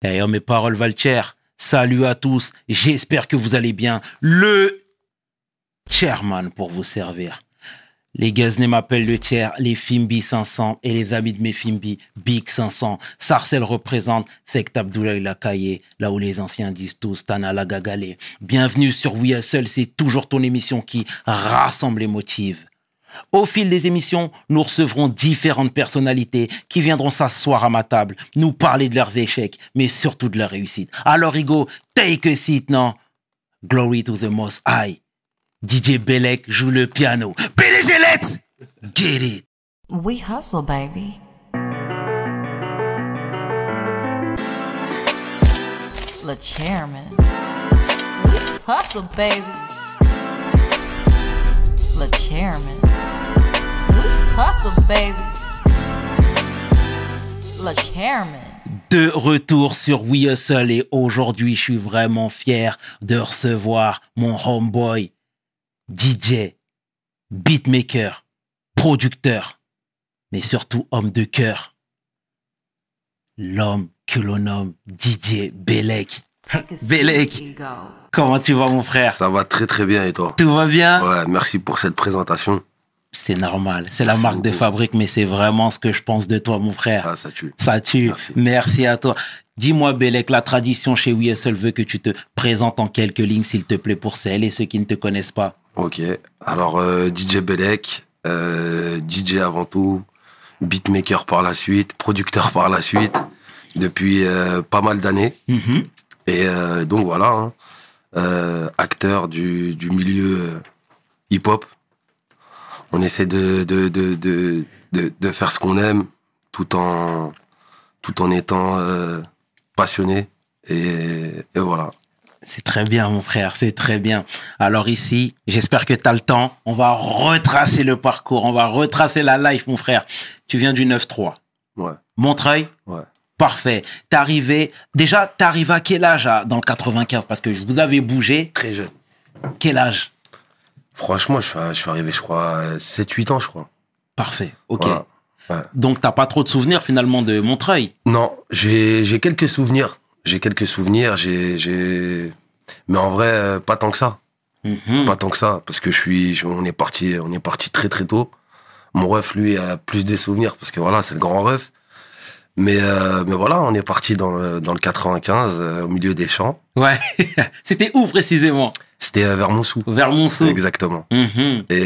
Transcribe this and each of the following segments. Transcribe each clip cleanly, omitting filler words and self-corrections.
Hey, mes paroles valent cher. Salut à tous. J'espère que vous allez bien. Le chairman pour vous servir. Les Gaznés m'appellent le chair, les Fimbi 500 et les amis de mes Fimbi Big 500. Sarcelles représente Sekt Abdoulaye Lakaye, là où les anciens disent tous Tana Lagagale. Bienvenue sur We oui As Seul, c'est toujours ton émission qui rassemble les motifs. Au fil des émissions, nous recevrons différentes personnalités qui viendront s'asseoir à ma table, nous parler de leurs échecs, mais surtout de leur réussite. Alors, Igo, take a seat, non? Glory to the most high. DJ Bellek joue le piano. Pélégelette! Get it! We hustle, baby. LeChairman. We hustle, baby. LeChairman. Hustle, baby. LeChairman. De retour sur We oui As Seul et aujourd'hui, je suis vraiment fier de recevoir mon homeboy, DJ, beatmaker, producteur, mais surtout homme de cœur. L'homme que l'on nomme DJ Bellek. Bellek, comment tu vas mon frère? Ça va très très bien et toi? Tout va bien? Ouais, merci pour cette présentation. C'est normal, c'est la marque beaucoup de fabrique, mais c'est vraiment ce que je pense de toi, mon frère. Ah, ça tue. Ça tue. Merci, merci à toi. Dis-moi, Bellek, la tradition chez We Oui As Seul veut que tu te présentes en quelques lignes, s'il te plaît, pour celles et ceux qui ne te connaissent pas. Ok. Alors, DJ Bellek, DJ avant tout, beatmaker par la suite, producteur par la suite, depuis pas mal d'années. Et donc, voilà, hein, acteur du milieu hip-hop. On essaie de faire ce qu'on aime tout en étant passionné et voilà. C'est très bien mon frère, c'est très bien. Alors ici, j'espère que tu as le temps, on va retracer le parcours, on va retracer la life mon frère. Tu viens du 9-3. Ouais. Montreuil? Ouais. Parfait. T'es arrivé à quel âge dans le 95 parce que vous avez bougé très jeune. Quel âge? Franchement, je suis arrivé, je crois, 7-8 ans, je crois. Parfait, ok. Voilà. Ouais. Donc, t'as pas trop de souvenirs, finalement, de Montreuil? Non, j'ai quelques souvenirs. Mais en vrai, pas tant que ça. Pas tant que ça, parce que on est parti très, très tôt. Mon ref, lui, a plus des souvenirs, parce que voilà, c'est le grand ref. Mais voilà, on est parti dans le 95, au milieu des champs. Ouais, c'était où précisément? C'était vers Montsou. Vers Montsou. Exactement. Et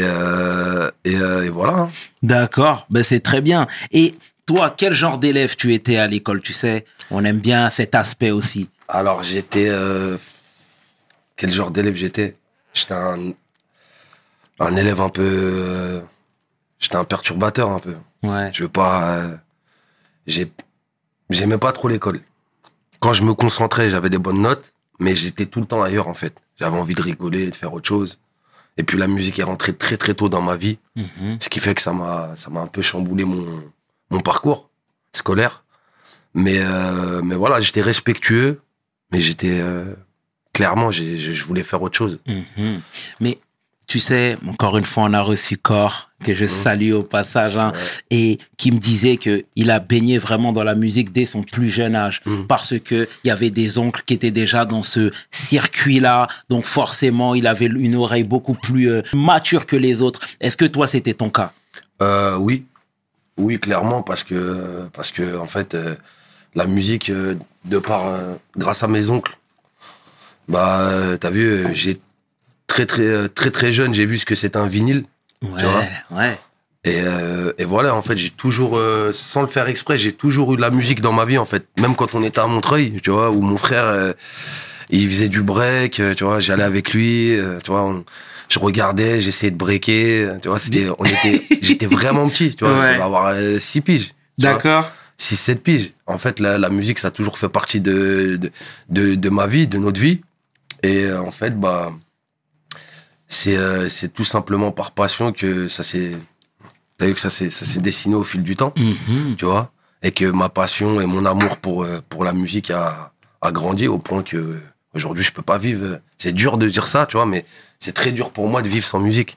voilà. D'accord, ben c'est très bien. Et toi, quel genre d'élève tu étais à l'école? Tu sais, on aime bien cet aspect aussi. Alors, j'étais... Quel genre d'élève j'étais? J'étais un élève un peu... J'étais un perturbateur un peu. Ouais. Je veux pas... J'aimais pas trop l'école. Quand je me concentrais, j'avais des bonnes notes, mais j'étais tout le temps ailleurs, en fait. J'avais envie de rigoler, de faire autre chose. Et puis, la musique est rentrée très, très tôt dans ma vie, ce qui fait que ça m'a un peu chamboulé mon parcours scolaire. Mais voilà, j'étais respectueux, mais j'étais... clairement, je voulais faire autre chose. Mais... Tu sais, encore une fois, on a reçu Koré, que je salue au passage, hein, ouais, et qui me disait qu'il a baigné vraiment dans la musique dès son plus jeune âge, parce qu'il y avait des oncles qui étaient déjà dans ce circuit-là, donc forcément, il avait une oreille beaucoup plus mature que les autres. Est-ce que toi, c'était ton cas? Oui, clairement, parce que en fait, la musique, grâce à mes oncles, bah, t'as vu, j'ai... Très jeune, j'ai vu ce que c'était un vinyle. Ouais, tu vois ouais. Et voilà, en fait, j'ai toujours, sans le faire exprès, j'ai toujours eu de la musique dans ma vie, en fait. Même quand on était à Montreuil, tu vois, où mon frère, il faisait du break, tu vois, j'allais avec lui, tu vois, je regardais, j'essayais de breaker, tu vois, j'étais vraiment petit, tu vois, ouais. On va avoir 6 piges. D'accord. 6-7 piges. En fait, la musique, ça a toujours fait partie de ma vie, de notre vie. Et en fait, bah... C'est tout simplement par passion que ça s'est dessiné au fil du temps, tu vois, et que ma passion et mon amour pour la musique a grandi au point que aujourd'hui je peux pas vivre. C'est dur de dire ça, tu vois, mais c'est très dur pour moi de vivre sans musique.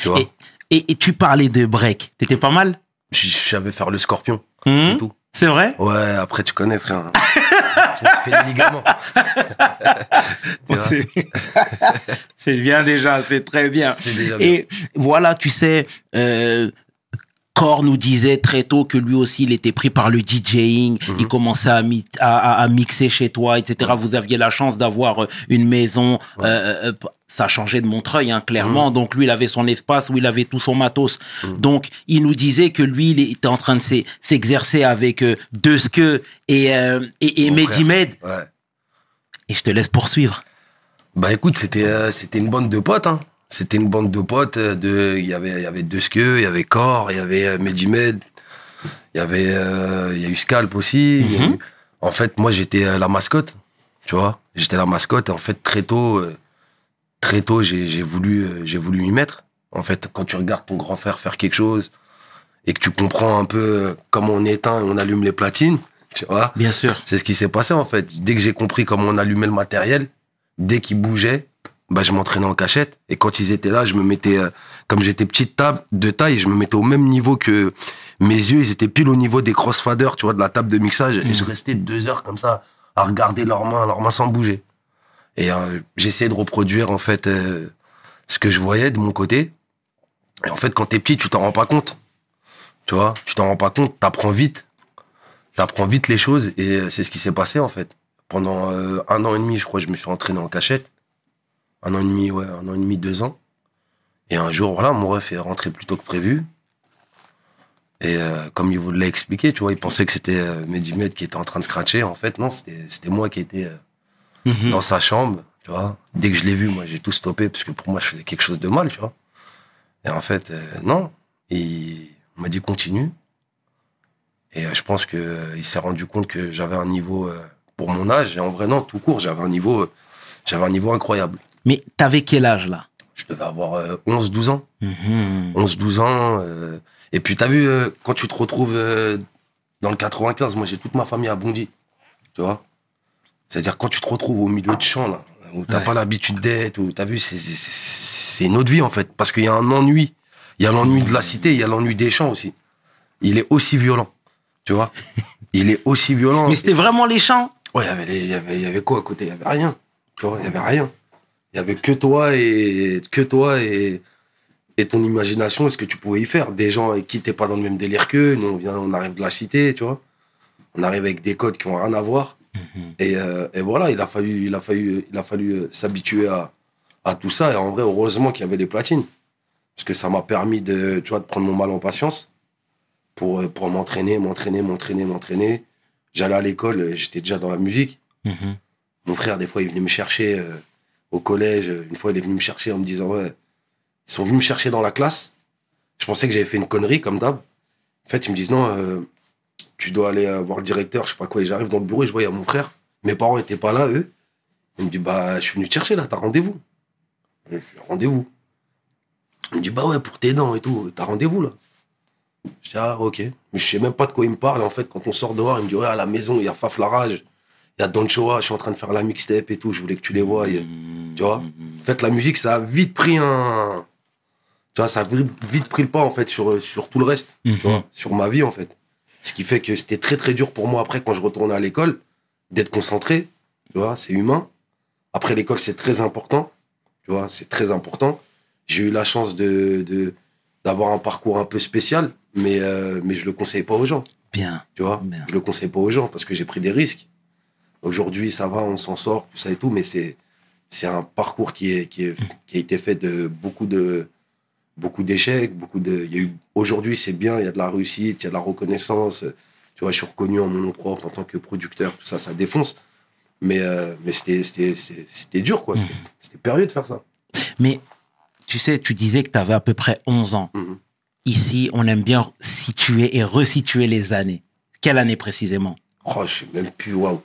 Tu vois. Et tu parlais de break, t'étais pas mal. Je savais faire le scorpion, c'est tout. C'est vrai. Ouais, après tu connais frère. tu fais les ligaments. C'est bien déjà, c'est très bien. Et voilà, tu sais, Kor nous disait très tôt que lui aussi, il était pris par le DJing. Mm-hmm. Il commençait à mixer chez toi, etc. Vous aviez la chance d'avoir une maison. Ouais. Ça changeait de Montreuil, hein, clairement. Mmh. Donc, lui, il avait son espace où il avait tout son matos. Mmh. Donc, il nous disait que lui, il était en train de s'exercer avec Desqué et Medimed. Ouais. Et je te laisse poursuivre. Bah, écoute, c'était une bande de potes. Hein. C'était une bande de potes. Il y avait Desqué, il y avait Kor, il y avait Medimed, il y a eu Skalp aussi. Mmh. En fait, moi, j'étais la mascotte, tu vois. J'étais la mascotte. Et en fait, très tôt, j'ai voulu m'y mettre. En fait, quand tu regardes ton grand frère faire quelque chose et que tu comprends un peu comment on éteint et on allume les platines, tu vois. Bien sûr. C'est ce qui s'est passé, en fait. Dès que j'ai compris comment on allumait le matériel, dès qu'ils bougeaient, bah, je m'entraînais en cachette. Et quand ils étaient là, je me mettais, comme j'étais petite de taille, je me mettais au même niveau que mes yeux. Ils étaient pile au niveau des crossfaders, tu vois, de la table de mixage. Mmh. Et je restais 2 heures comme ça à regarder leurs mains sans bouger. Et j'essayais de reproduire, en fait, ce que je voyais de mon côté. Et en fait, quand t'es petit, tu t'en rends pas compte. Tu vois, tu t'en rends pas compte, t'apprends vite. T'apprends vite les choses et c'est ce qui s'est passé, en fait. Pendant 1 an et demi, je crois, je me suis entraîné en cachette. 1 an et demi, ouais, 1 an et demi, 2 ans. Et un jour, voilà, mon ref est rentré plus tôt que prévu. Et comme il vous l'a expliqué, tu vois, il pensait que c'était Medimed qui était en train de scratcher. En fait, non, c'était moi qui étais... dans sa chambre, tu vois. Dès que je l'ai vu, moi, j'ai tout stoppé parce que pour moi, je faisais quelque chose de mal, tu vois. Et en fait, non. Et on m'a dit continue. Et je pense qu'il s'est rendu compte que j'avais un niveau pour mon âge. Et en vrai, non, tout court, j'avais un niveau incroyable. Mais t'avais quel âge, là? Je devais avoir 11-12 ans. Mm-hmm. 11-12 ans. Et puis, t'as vu, quand tu te retrouves dans le 95, moi, j'ai toute ma famille à Bondy, tu vois. C'est-à-dire, quand tu te retrouves au milieu de champs, là, où t'as pas l'habitude d'être, où t'as vu, c'est une autre vie, en fait. Parce qu'il y a un ennui. Il y a l'ennui de la cité, il y a l'ennui des champs aussi. Il est aussi violent. Tu vois? Il est aussi violent. Mais c'était vraiment les champs? Ouais, il y avait quoi à côté? Il y avait rien. Tu vois? Il y avait rien. Il y avait que toi et ton imagination et ce que tu pouvais y faire. Des gens avec qui t'es pas dans le même délire qu'eux. Nous, on arrive de la cité, tu vois? On arrive avec des codes qui ont rien à voir. Et voilà, il a fallu s'habituer à tout ça. Et en vrai, heureusement qu'il y avait les platines. Parce que ça m'a permis de, tu vois, de prendre mon mal en patience pour m'entraîner. J'allais à l'école, j'étais déjà dans la musique. Mm-hmm. Mon frère, des fois, il venait me chercher au collège. Une fois, il est venu me chercher en me disant, ouais, ils sont venus me chercher dans la classe. Je pensais que j'avais fait une connerie, comme d'hab. En fait, ils me disent, non... tu dois aller voir le directeur, je sais pas quoi. Et j'arrive dans le bureau et je vois, il y a mon frère. Mes parents étaient pas là, eux. Ils me disent, bah, je suis venu te chercher, là, t'as rendez-vous. Je dis, rendez-vous. Ils me disent, bah ouais, pour tes dents et tout, t'as rendez-vous, là. Je dis, ah, ok. Mais je sais même pas de quoi ils me parlent. En fait, quand on sort dehors, ils me disent, ouais, à la maison, il y a Faflarage, il y a Donchoa, je suis en train de faire la mixtape et tout, je voulais que tu les voies. Tu vois ? En fait, la musique, ça a vite pris un... Tu vois, ça a vite pris le pas, en fait, sur tout le reste. Mm-hmm. Tu vois, sur ma vie, en fait. Ce qui fait que c'était très, très dur pour moi, après, quand je retournais à l'école, d'être concentré. Tu vois, c'est humain. Après l'école, c'est très important. Tu vois, c'est très important. J'ai eu la chance d'avoir un parcours un peu spécial, mais je le conseille pas aux gens. Bien. Tu vois, bien. Je le conseille pas aux gens parce que j'ai pris des risques. Aujourd'hui, ça va, on s'en sort, tout ça et tout, mais c'est un parcours qui a été fait de beaucoup d'échecs, il y a eu, aujourd'hui c'est bien, il y a de la réussite, il y a de la reconnaissance, tu vois, je suis reconnu en mon nom propre en tant que producteur, tout ça, ça défonce, mais c'était dur, quoi. C'était périlleux de faire ça. Mais, tu sais, tu disais que tu avais à peu près 11 ans. Mmh. Ici, on aime bien situer et resituer les années. Quelle année précisément? Oh, je sais même plus, waouh.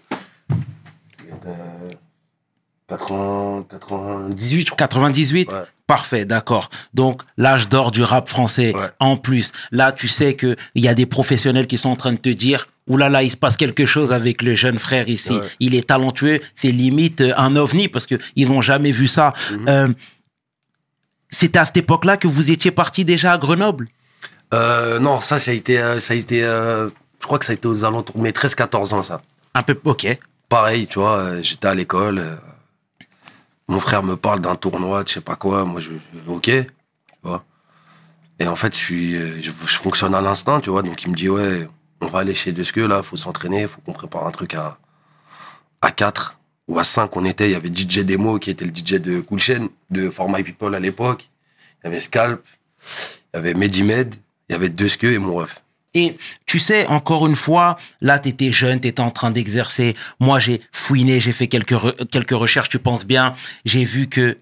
98, je crois. 98, ouais. Parfait, d'accord. Donc, l'âge d'or du rap français, ouais. En plus. Là, tu sais qu'il y a des professionnels qui sont en train de te dire « Ouh là là, il se passe quelque chose avec le jeune frère ici. Ouais. Il est talentueux, c'est limite un ovni parce qu'ils n'ont jamais vu ça. Mm-hmm. » C'était à cette époque-là que vous étiez parti déjà à Grenoble? Non, ça a été je crois que ça a été aux alentours de mes 13-14 ans, ça. Un peu, ok. pareil, tu vois, j'étais à l'école. Mon frère me parle d'un tournoi, de je sais pas quoi. Moi, je OK, tu vois. Et en fait, je fonctionne à l'instinct, tu vois. Donc, il me dit, ouais, on va aller chez Desqué, là, faut s'entraîner, faut qu'on prépare un truc à 4 ou à 5. On était, il y avait DJ Demo, qui était le DJ de Cool Chain, de For My People à l'époque. Il y avait Skalp, il y avait Medimed, il y avait Desqué et mon ref. Et tu sais, encore une fois, là, t'étais jeune, t'étais en train d'exercer. Moi, j'ai fouiné, j'ai fait quelques recherches, tu penses bien. J'ai vu que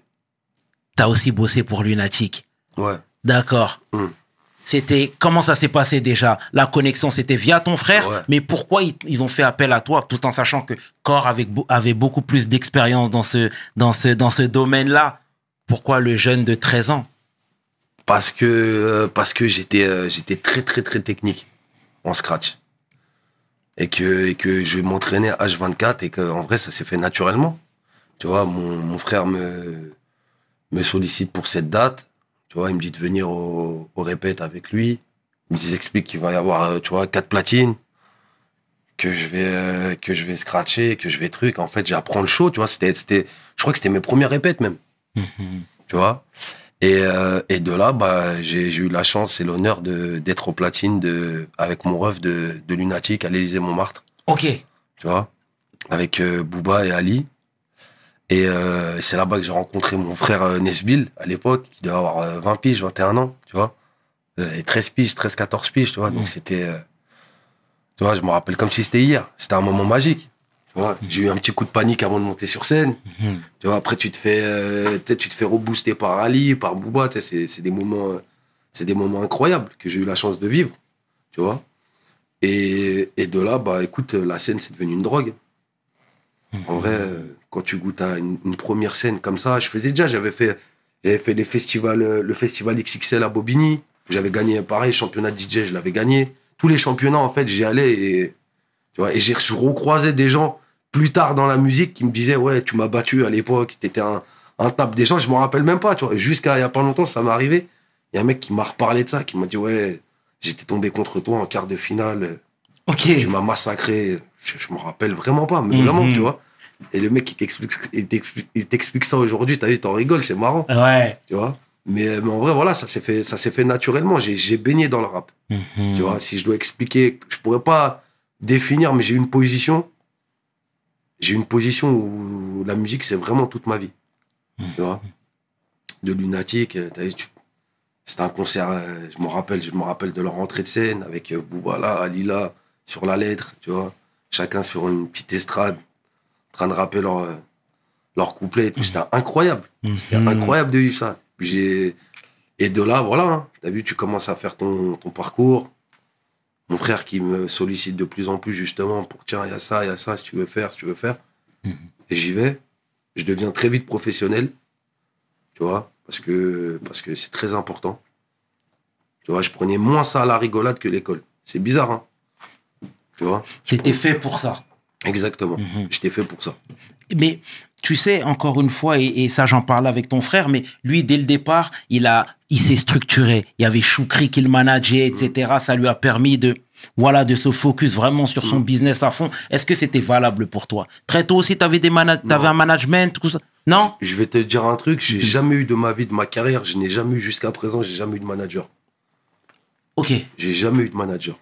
t'as aussi bossé pour Lunatic. Ouais. D'accord. Mmh. C'était, comment ça s'est passé déjà? La connexion, c'était via ton frère, ouais. Mais pourquoi ils ont fait appel à toi, tout en sachant que Koré avait beaucoup plus d'expérience dans ce domaine-là? Pourquoi le jeune de 13 ans? Parce que j'étais très, très, très technique en scratch. Et que je m'entraînais H24 et qu'en vrai, ça s'est fait naturellement. Tu vois, mon frère me sollicite pour cette date. Tu vois, il me dit de venir au répète avec lui. Il me explique qu'il va y avoir, tu vois, 4 platines, que je vais scratcher, que je vais truc. En fait, j'apprends le show, tu vois. Je crois que c'était mes premières répètes même. Mm-hmm. Tu vois. Et de là, bah, j'ai eu la chance et l'honneur d'être aux platines avec mon ref de Lunatic à l'Élysée-Montmartre. OK. Tu vois, avec Booba et Ali. Et c'est là-bas que j'ai rencontré mon frère Nesbill, à l'époque, qui devait avoir 20 piges, 21 ans, tu vois. Et 13 piges, 13, 14 piges, tu vois. Donc c'était... tu vois, je me rappelle comme si c'était hier. C'était un moment magique, tu vois. J'ai eu un petit coup de panique avant de monter sur scène. Mm-hmm. Tu vois, après, tu te fais rebooster par Ali, par Booba. C'est des moments incroyables que j'ai eu la chance de vivre, tu vois. Et de là, bah, écoute, la scène, c'est devenu une drogue. Mm-hmm. En vrai... quand tu goûtes à une première scène comme ça, j'avais fait les festivals, le festival XXL à Bobigny, j'avais gagné pareil, championnat de DJ, je l'avais gagné. Tous les championnats, en fait, j'y allais et, tu vois, et je recroisais des gens plus tard dans la musique qui me disaient, ouais, tu m'as battu à l'époque, t'étais un tape des gens, je m'en rappelle même pas, tu vois. Jusqu'à il y a pas longtemps, ça m'est arrivé. Il y a un mec qui m'a reparlé de ça, qui m'a dit, ouais, j'étais tombé contre toi en quart de finale. Okay. Tu m'as massacré. Je m'en rappelle vraiment pas, mais vraiment, tu vois. Et le mec, il t'explique ça aujourd'hui, t'as vu, t'en rigoles, c'est marrant. Ouais. Tu vois? Mais en vrai, voilà, ça s'est fait naturellement. J'ai baigné dans le rap. Mm-hmm. Tu vois, si je dois expliquer, je pourrais pas définir, mais j'ai une position. J'ai une position où la musique, c'est vraiment toute ma vie. Mm-hmm. Tu vois? De Lunatic, t'as vu, c'était un concert, je me rappelle de leur entrée de scène avec Bouba là, Ali là, sur la lettre, tu vois. Chacun sur une petite estrade. En train de rapper leur couplet. C'était incroyable. C'était incroyable de vivre ça. Et de là, voilà, hein, t'as vu, tu commences à faire ton parcours. Mon frère qui me sollicite de plus en plus, justement, pour tiens, il y a ça, si tu veux faire. Et j'y vais. Je deviens très vite professionnel, tu vois, parce que c'est très important. Tu vois, je prenais moins ça à la rigolade que l'école. C'est bizarre, hein. Tu vois. T'étais fait pour ça. Exactement. Mm-hmm. Je t'ai fait pour ça. Mais tu sais, encore une fois, et ça j'en parlais avec ton frère, mais lui, dès le départ, il s'est structuré. Il y avait Choukri qui le manageait, etc. Ça lui a permis de se focus vraiment sur son business à fond. Est-ce que c'était valable pour toi? Très tôt aussi, t'avais un management, tout ça? Non? Je vais te dire un truc, j'ai jamais eu de ma vie, de ma carrière, je n'ai jamais eu jusqu'à présent, j'ai jamais eu de manager. OK. J'ai jamais eu de manager.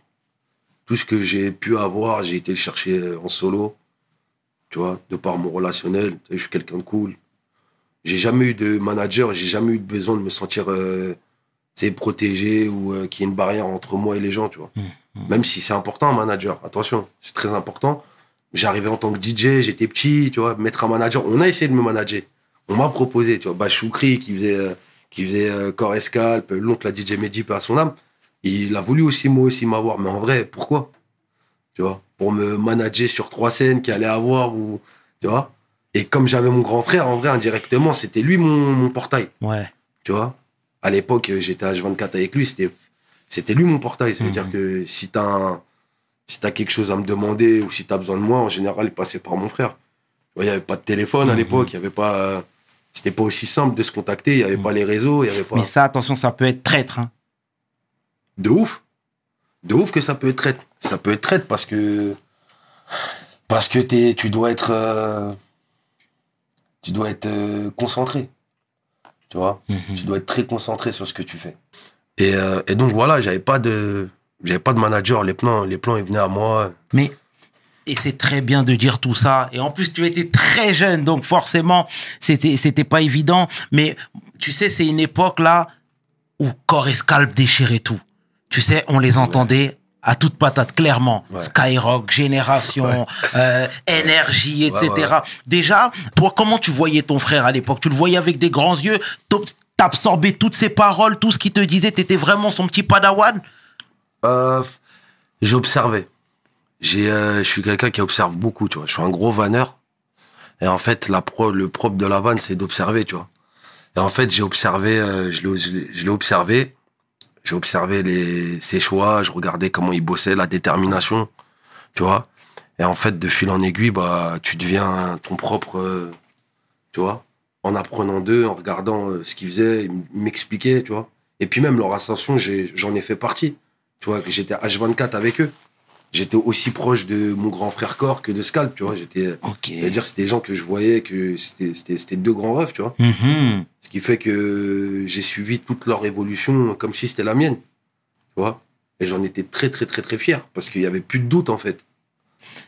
Tout ce que j'ai pu avoir, j'ai été le chercher en solo, tu vois, de par mon relationnel. Je suis quelqu'un de cool. J'ai jamais eu de manager, j'ai jamais eu besoin de me sentir protégé ou qu'il y ait une barrière entre moi et les gens, tu vois. Même si c'est important, un manager, attention, c'est très important. J'arrivais en tant que DJ, j'étais petit, tu vois, mettre un manager. On a essayé de me manager. On m'a proposé, tu vois, bah, Choukri qui faisait Koré Skalp, l'oncle la DJ Mehdi, à son âme. Il a voulu aussi, moi aussi, m'avoir. Mais en vrai, pourquoi? Tu vois, pour me manager sur 3 scènes qu'il allait avoir ou, tu vois. Et comme j'avais mon grand frère, en vrai, indirectement, c'était lui mon portail. Ouais. Tu vois. À l'époque, j'étais H24 avec lui, c'était lui mon portail. Ça veut dire que si t'as quelque chose à me demander ou si t'as besoin de moi, en général, il passait par mon frère. Tu vois, il n'y avait pas de téléphone à l'époque, il n'y avait pas, c'était pas aussi simple de se contacter, il n'y avait pas les réseaux, il n'y avait pas. Mais ça, attention, ça peut être traître, hein. De ouf que ça peut être traître. Ça peut être traître parce que Parce que tu dois être concentré. Tu vois, tu dois être très concentré sur ce que tu fais. Et donc voilà, j'avais pas de manager. Les plans ils venaient à moi. Mais et c'est très bien de dire tout ça. Et en plus, tu étais très jeune, donc forcément, c'était pas évident. Mais tu sais, c'est une époque là où Koré et Skalp déchiraient tout. Tu sais, on les entendait à toute patate, clairement. Ouais. Skyrock, Génération, Énergie, etc. Ouais. Déjà, toi, comment tu voyais ton frère à l'époque? Tu le voyais avec des grands yeux, t'absorbais toutes ses paroles, tout ce qu'il te disait, t'étais vraiment son petit padawan? J'ai observé. Je suis quelqu'un qui observe beaucoup, tu vois. Je suis un gros vanneur. Et en fait, le propre de la vanne, c'est d'observer, tu vois. Et en fait, j'ai observé, j'ai observé ses choix, je regardais comment il bossait, la détermination, tu vois. Et en fait, de fil en aiguille, bah, tu deviens ton propre, tu vois, en apprenant d'eux, en regardant ce qu'ils faisaient, ils m'expliquaient, tu vois. Et puis même leur ascension, j'en ai fait partie, tu vois, que j'étais H24 avec eux. J'étais aussi proche de mon grand frère Koré que de Skalp, tu vois. C'est-à-dire, c'était des gens que je voyais, que c'était deux grands refs, tu vois. Mm-hmm. Ce qui fait que j'ai suivi toute leur évolution comme si c'était la mienne, tu vois. Et j'en étais très, très, très, très fier parce qu'il n'y avait plus de doute, en fait.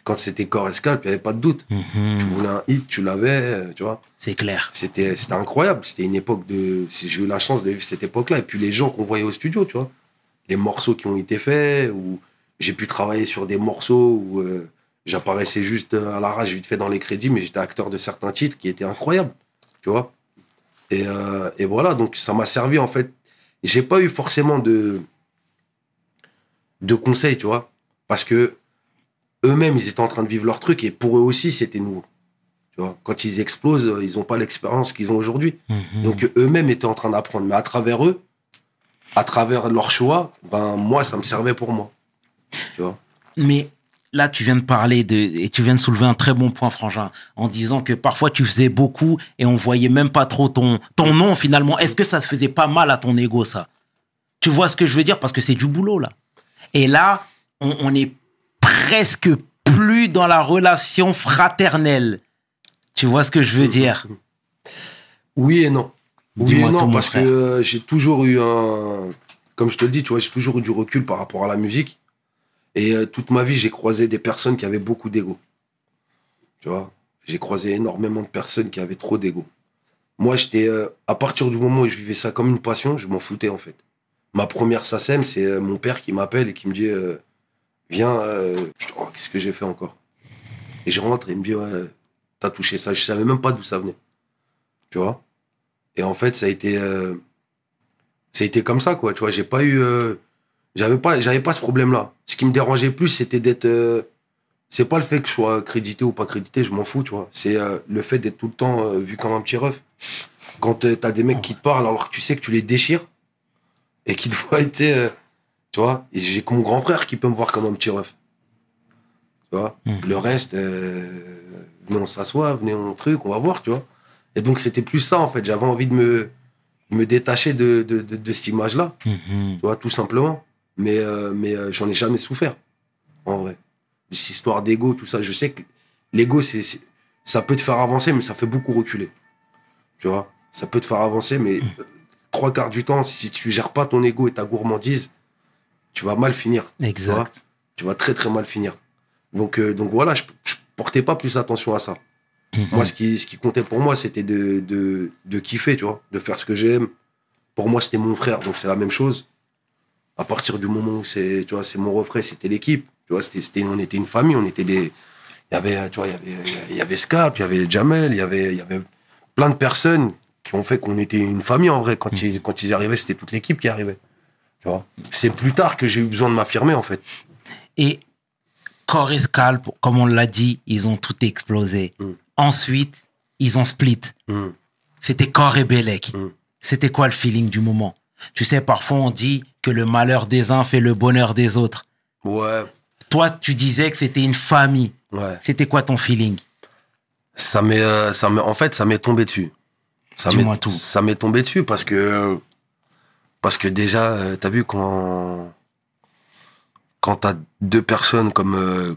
Quand c'était Koré et Skalp, il n'y avait pas de doute. Mm-hmm. Tu voulais un hit, tu l'avais, tu vois. C'est clair. C'était incroyable. C'était une époque de... J'ai eu la chance de vivre cette époque-là. Et puis, les gens qu'on voyait au studio, tu vois. Les morceaux qui ont été faits ou... J'ai pu travailler sur des morceaux où j'apparaissais juste à l'arrache vite fait dans les crédits, mais j'étais acteur de certains titres qui étaient incroyables, tu vois. Et voilà, donc ça m'a servi en fait. J'ai pas eu forcément de conseils, tu vois, parce que eux-mêmes, ils étaient en train de vivre leur truc et pour eux aussi, c'était nouveau. Tu vois, quand ils explosent, ils n'ont pas l'expérience qu'ils ont aujourd'hui. Mmh. Donc eux-mêmes étaient en train d'apprendre, mais à travers eux, à travers leurs choix, ben moi, ça me servait pour moi. Tu vois. Mais là, tu viens de parler et tu viens de soulever un très bon point, Frangin, en disant que parfois tu faisais beaucoup et on voyait même pas trop ton nom finalement. Est-ce que ça te faisait pas mal à ton ego, ça? Tu vois ce que je veux dire? Parce que c'est du boulot là. Et là, on est presque plus dans la relation fraternelle. Tu vois ce que je veux dire? Oui et non. Dis-moi oui et non, parce frère. Que j'ai toujours eu comme je te le dis, tu vois, j'ai toujours eu du recul par rapport à la musique. Et toute ma vie, j'ai croisé des personnes qui avaient beaucoup d'ego. Tu vois, j'ai croisé énormément de personnes qui avaient trop d'ego. Moi, j'étais à partir du moment où je vivais ça comme une passion, je m'en foutais en fait. Ma première SACEM, c'est mon père qui m'appelle et qui me dit viens, qu'est-ce que j'ai fait encore? Et je rentre et il me dit ouais, t'as touché ça. Je savais même pas d'où ça venait. Tu vois? Et en fait, ça a été comme ça, quoi. Tu vois, j'ai pas eu. J'avais pas ce problème-là. Ce qui me dérangeait plus, c'était d'être... c'est pas le fait que je sois crédité ou pas crédité, je m'en fous, tu vois. C'est le fait d'être tout le temps vu comme un petit ref. Quand t'as des mecs qui te parlent alors que tu sais que tu les déchires et qui te voient, tu vois. Et j'ai que mon grand frère qui peut me voir comme un petit ref. Tu vois. Le reste, venez on s'assoit, venez on truc, on va voir, tu vois. Et donc, c'était plus ça, en fait. J'avais envie de me détacher de cette image-là, tu vois, tout simplement. Mais j'en ai jamais souffert, en vrai. Cette histoire d'ego, tout ça, je sais que l'ego, ça peut te faire avancer, mais ça fait beaucoup reculer. Tu vois, ça peut te faire avancer, mais 3/4 du temps, si tu gères pas ton ego et ta gourmandise, tu vas mal finir. Exact. Tu vois, tu vas très très mal finir. Donc voilà, je portais pas plus attention à ça. Moi, ce qui comptait pour moi, c'était de kiffer, tu vois, de faire ce que j'aime. Pour moi, c'était mon frère, donc c'est la même chose. À partir du moment où c'est mon refrain, c'était l'équipe, tu vois, on était une famille, on était des, il y avait Skalp, il y avait Jamel, il y avait plein de personnes qui ont fait qu'on était une famille en vrai. Quand ils arrivaient, c'était toute l'équipe qui arrivait. Tu vois, c'est plus tard que j'ai eu besoin de m'affirmer en fait. Et Koré et Skalp, comme on l'a dit, ils ont tout explosé. Ensuite, ils ont split. C'était Koré et Bellek. C'était quoi le feeling du moment? Tu sais, parfois on dit que le malheur des uns fait le bonheur des autres. Ouais. Toi, tu disais que c'était une famille. Ouais. C'était quoi ton feeling? Ça m'est tombé dessus. Dis-moi tout. Ça m'est tombé dessus parce que déjà, t'as vu, quand quand t'as deux personnes comme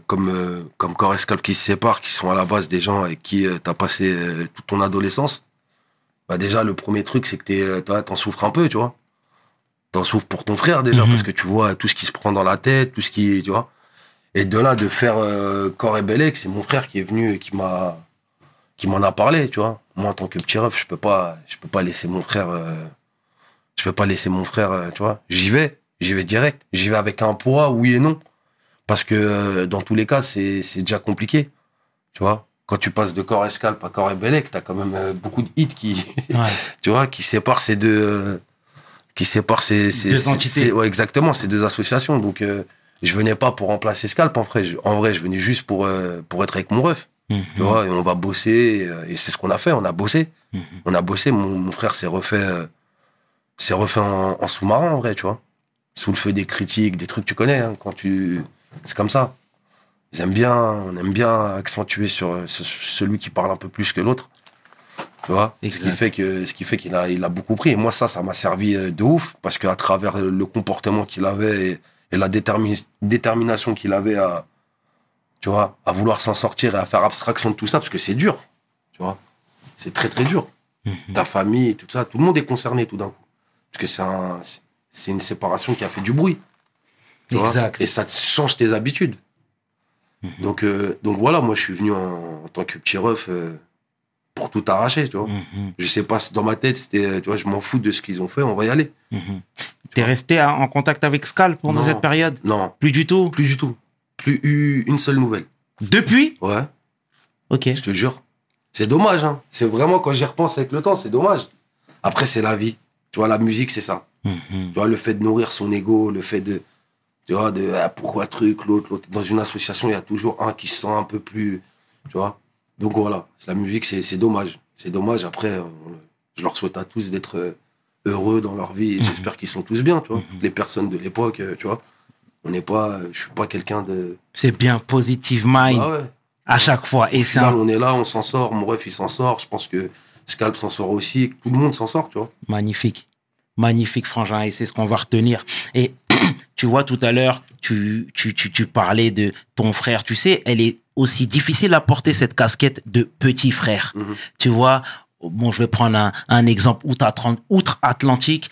Koré et Skalp qui se séparent, qui sont à la base des gens avec qui t'as passé toute ton adolescence, bah déjà le premier truc c'est que t'en souffres un peu, tu vois. T'en souffres pour ton frère déjà, parce que tu vois tout ce qui se prend dans la tête, tout ce qui, tu vois. Et de là de faire Koré Bellek, c'est mon frère qui est venu et qui m'en a parlé, tu vois. Moi en tant que petit ref, je peux pas laisser mon frère tu vois. J'y vais direct, j'y vais avec un poids, oui et non. Parce que dans tous les cas, c'est déjà compliqué. Tu vois, quand tu passes de Koré Skalp à Koré Bellek, t'as quand même beaucoup de hits qui, tu vois, qui séparent ces deux, deux entités. Ouais, exactement, ces deux associations. Donc, je venais pas pour remplacer Skalp, en vrai. Je venais juste pour être avec mon ref. Tu vois, et on va bosser, et c'est ce qu'on a fait. On a bossé, Mon frère s'est refait en sous-marin, en vrai, tu vois. Sous le feu des critiques, des trucs que tu connais, hein, c'est comme ça. On aime bien accentuer sur celui qui parle un peu plus que l'autre. Tu vois ? Ce qui fait qu'il a beaucoup pris. Et moi, ça m'a servi de ouf, parce qu'à travers le comportement qu'il avait et la détermination qu'il avait à, tu vois, à vouloir s'en sortir et à faire abstraction de tout ça, parce que c'est dur, tu vois. C'est très, très dur. Ta famille, tout ça, tout le monde est concerné tout d'un coup. Parce que c'est une séparation qui a fait du bruit. Exact. Et ça te change tes habitudes. Donc voilà, moi je suis venu en tant que petit ref pour tout arracher, tu vois. Je sais pas, dans ma tête, c'était, tu vois, je m'en fous de ce qu'ils ont fait, on va y aller. T'es resté en contact avec Skalp pendant cette période ? Non. Plus du tout. Plus eu une seule nouvelle. Depuis ? Ouais. Ok. Je te jure. C'est dommage, hein. C'est vraiment, quand j'y repense avec le temps, c'est dommage. Après, c'est la vie. Tu vois, la musique, c'est ça. Tu vois, le fait de nourrir son ego, le fait de, tu vois, de pourquoi truc, l'autre. Dans une association, il y a toujours un qui se sent un peu plus, tu vois. Donc voilà, la musique, c'est dommage. C'est dommage. Après, je leur souhaite à tous d'être heureux dans leur vie. Et j'espère qu'ils sont tous bien, tu vois. Les personnes de l'époque, tu vois. On n'est pas, je suis pas quelqu'un de. C'est bien positive mind à chaque fois. Et ça. On est là, on s'en sort. Mon ref, il s'en sort. Je pense que Skalp s'en sort aussi. Tout le monde s'en sort, tu vois. Magnifique. Magnifique, frangin, et c'est ce qu'on va retenir. Et tu vois, tout à l'heure, tu parlais de ton frère. Tu sais, elle est aussi difficile à porter, cette casquette de petit frère. Tu vois, bon, je vais prendre un exemple outre-Atlantique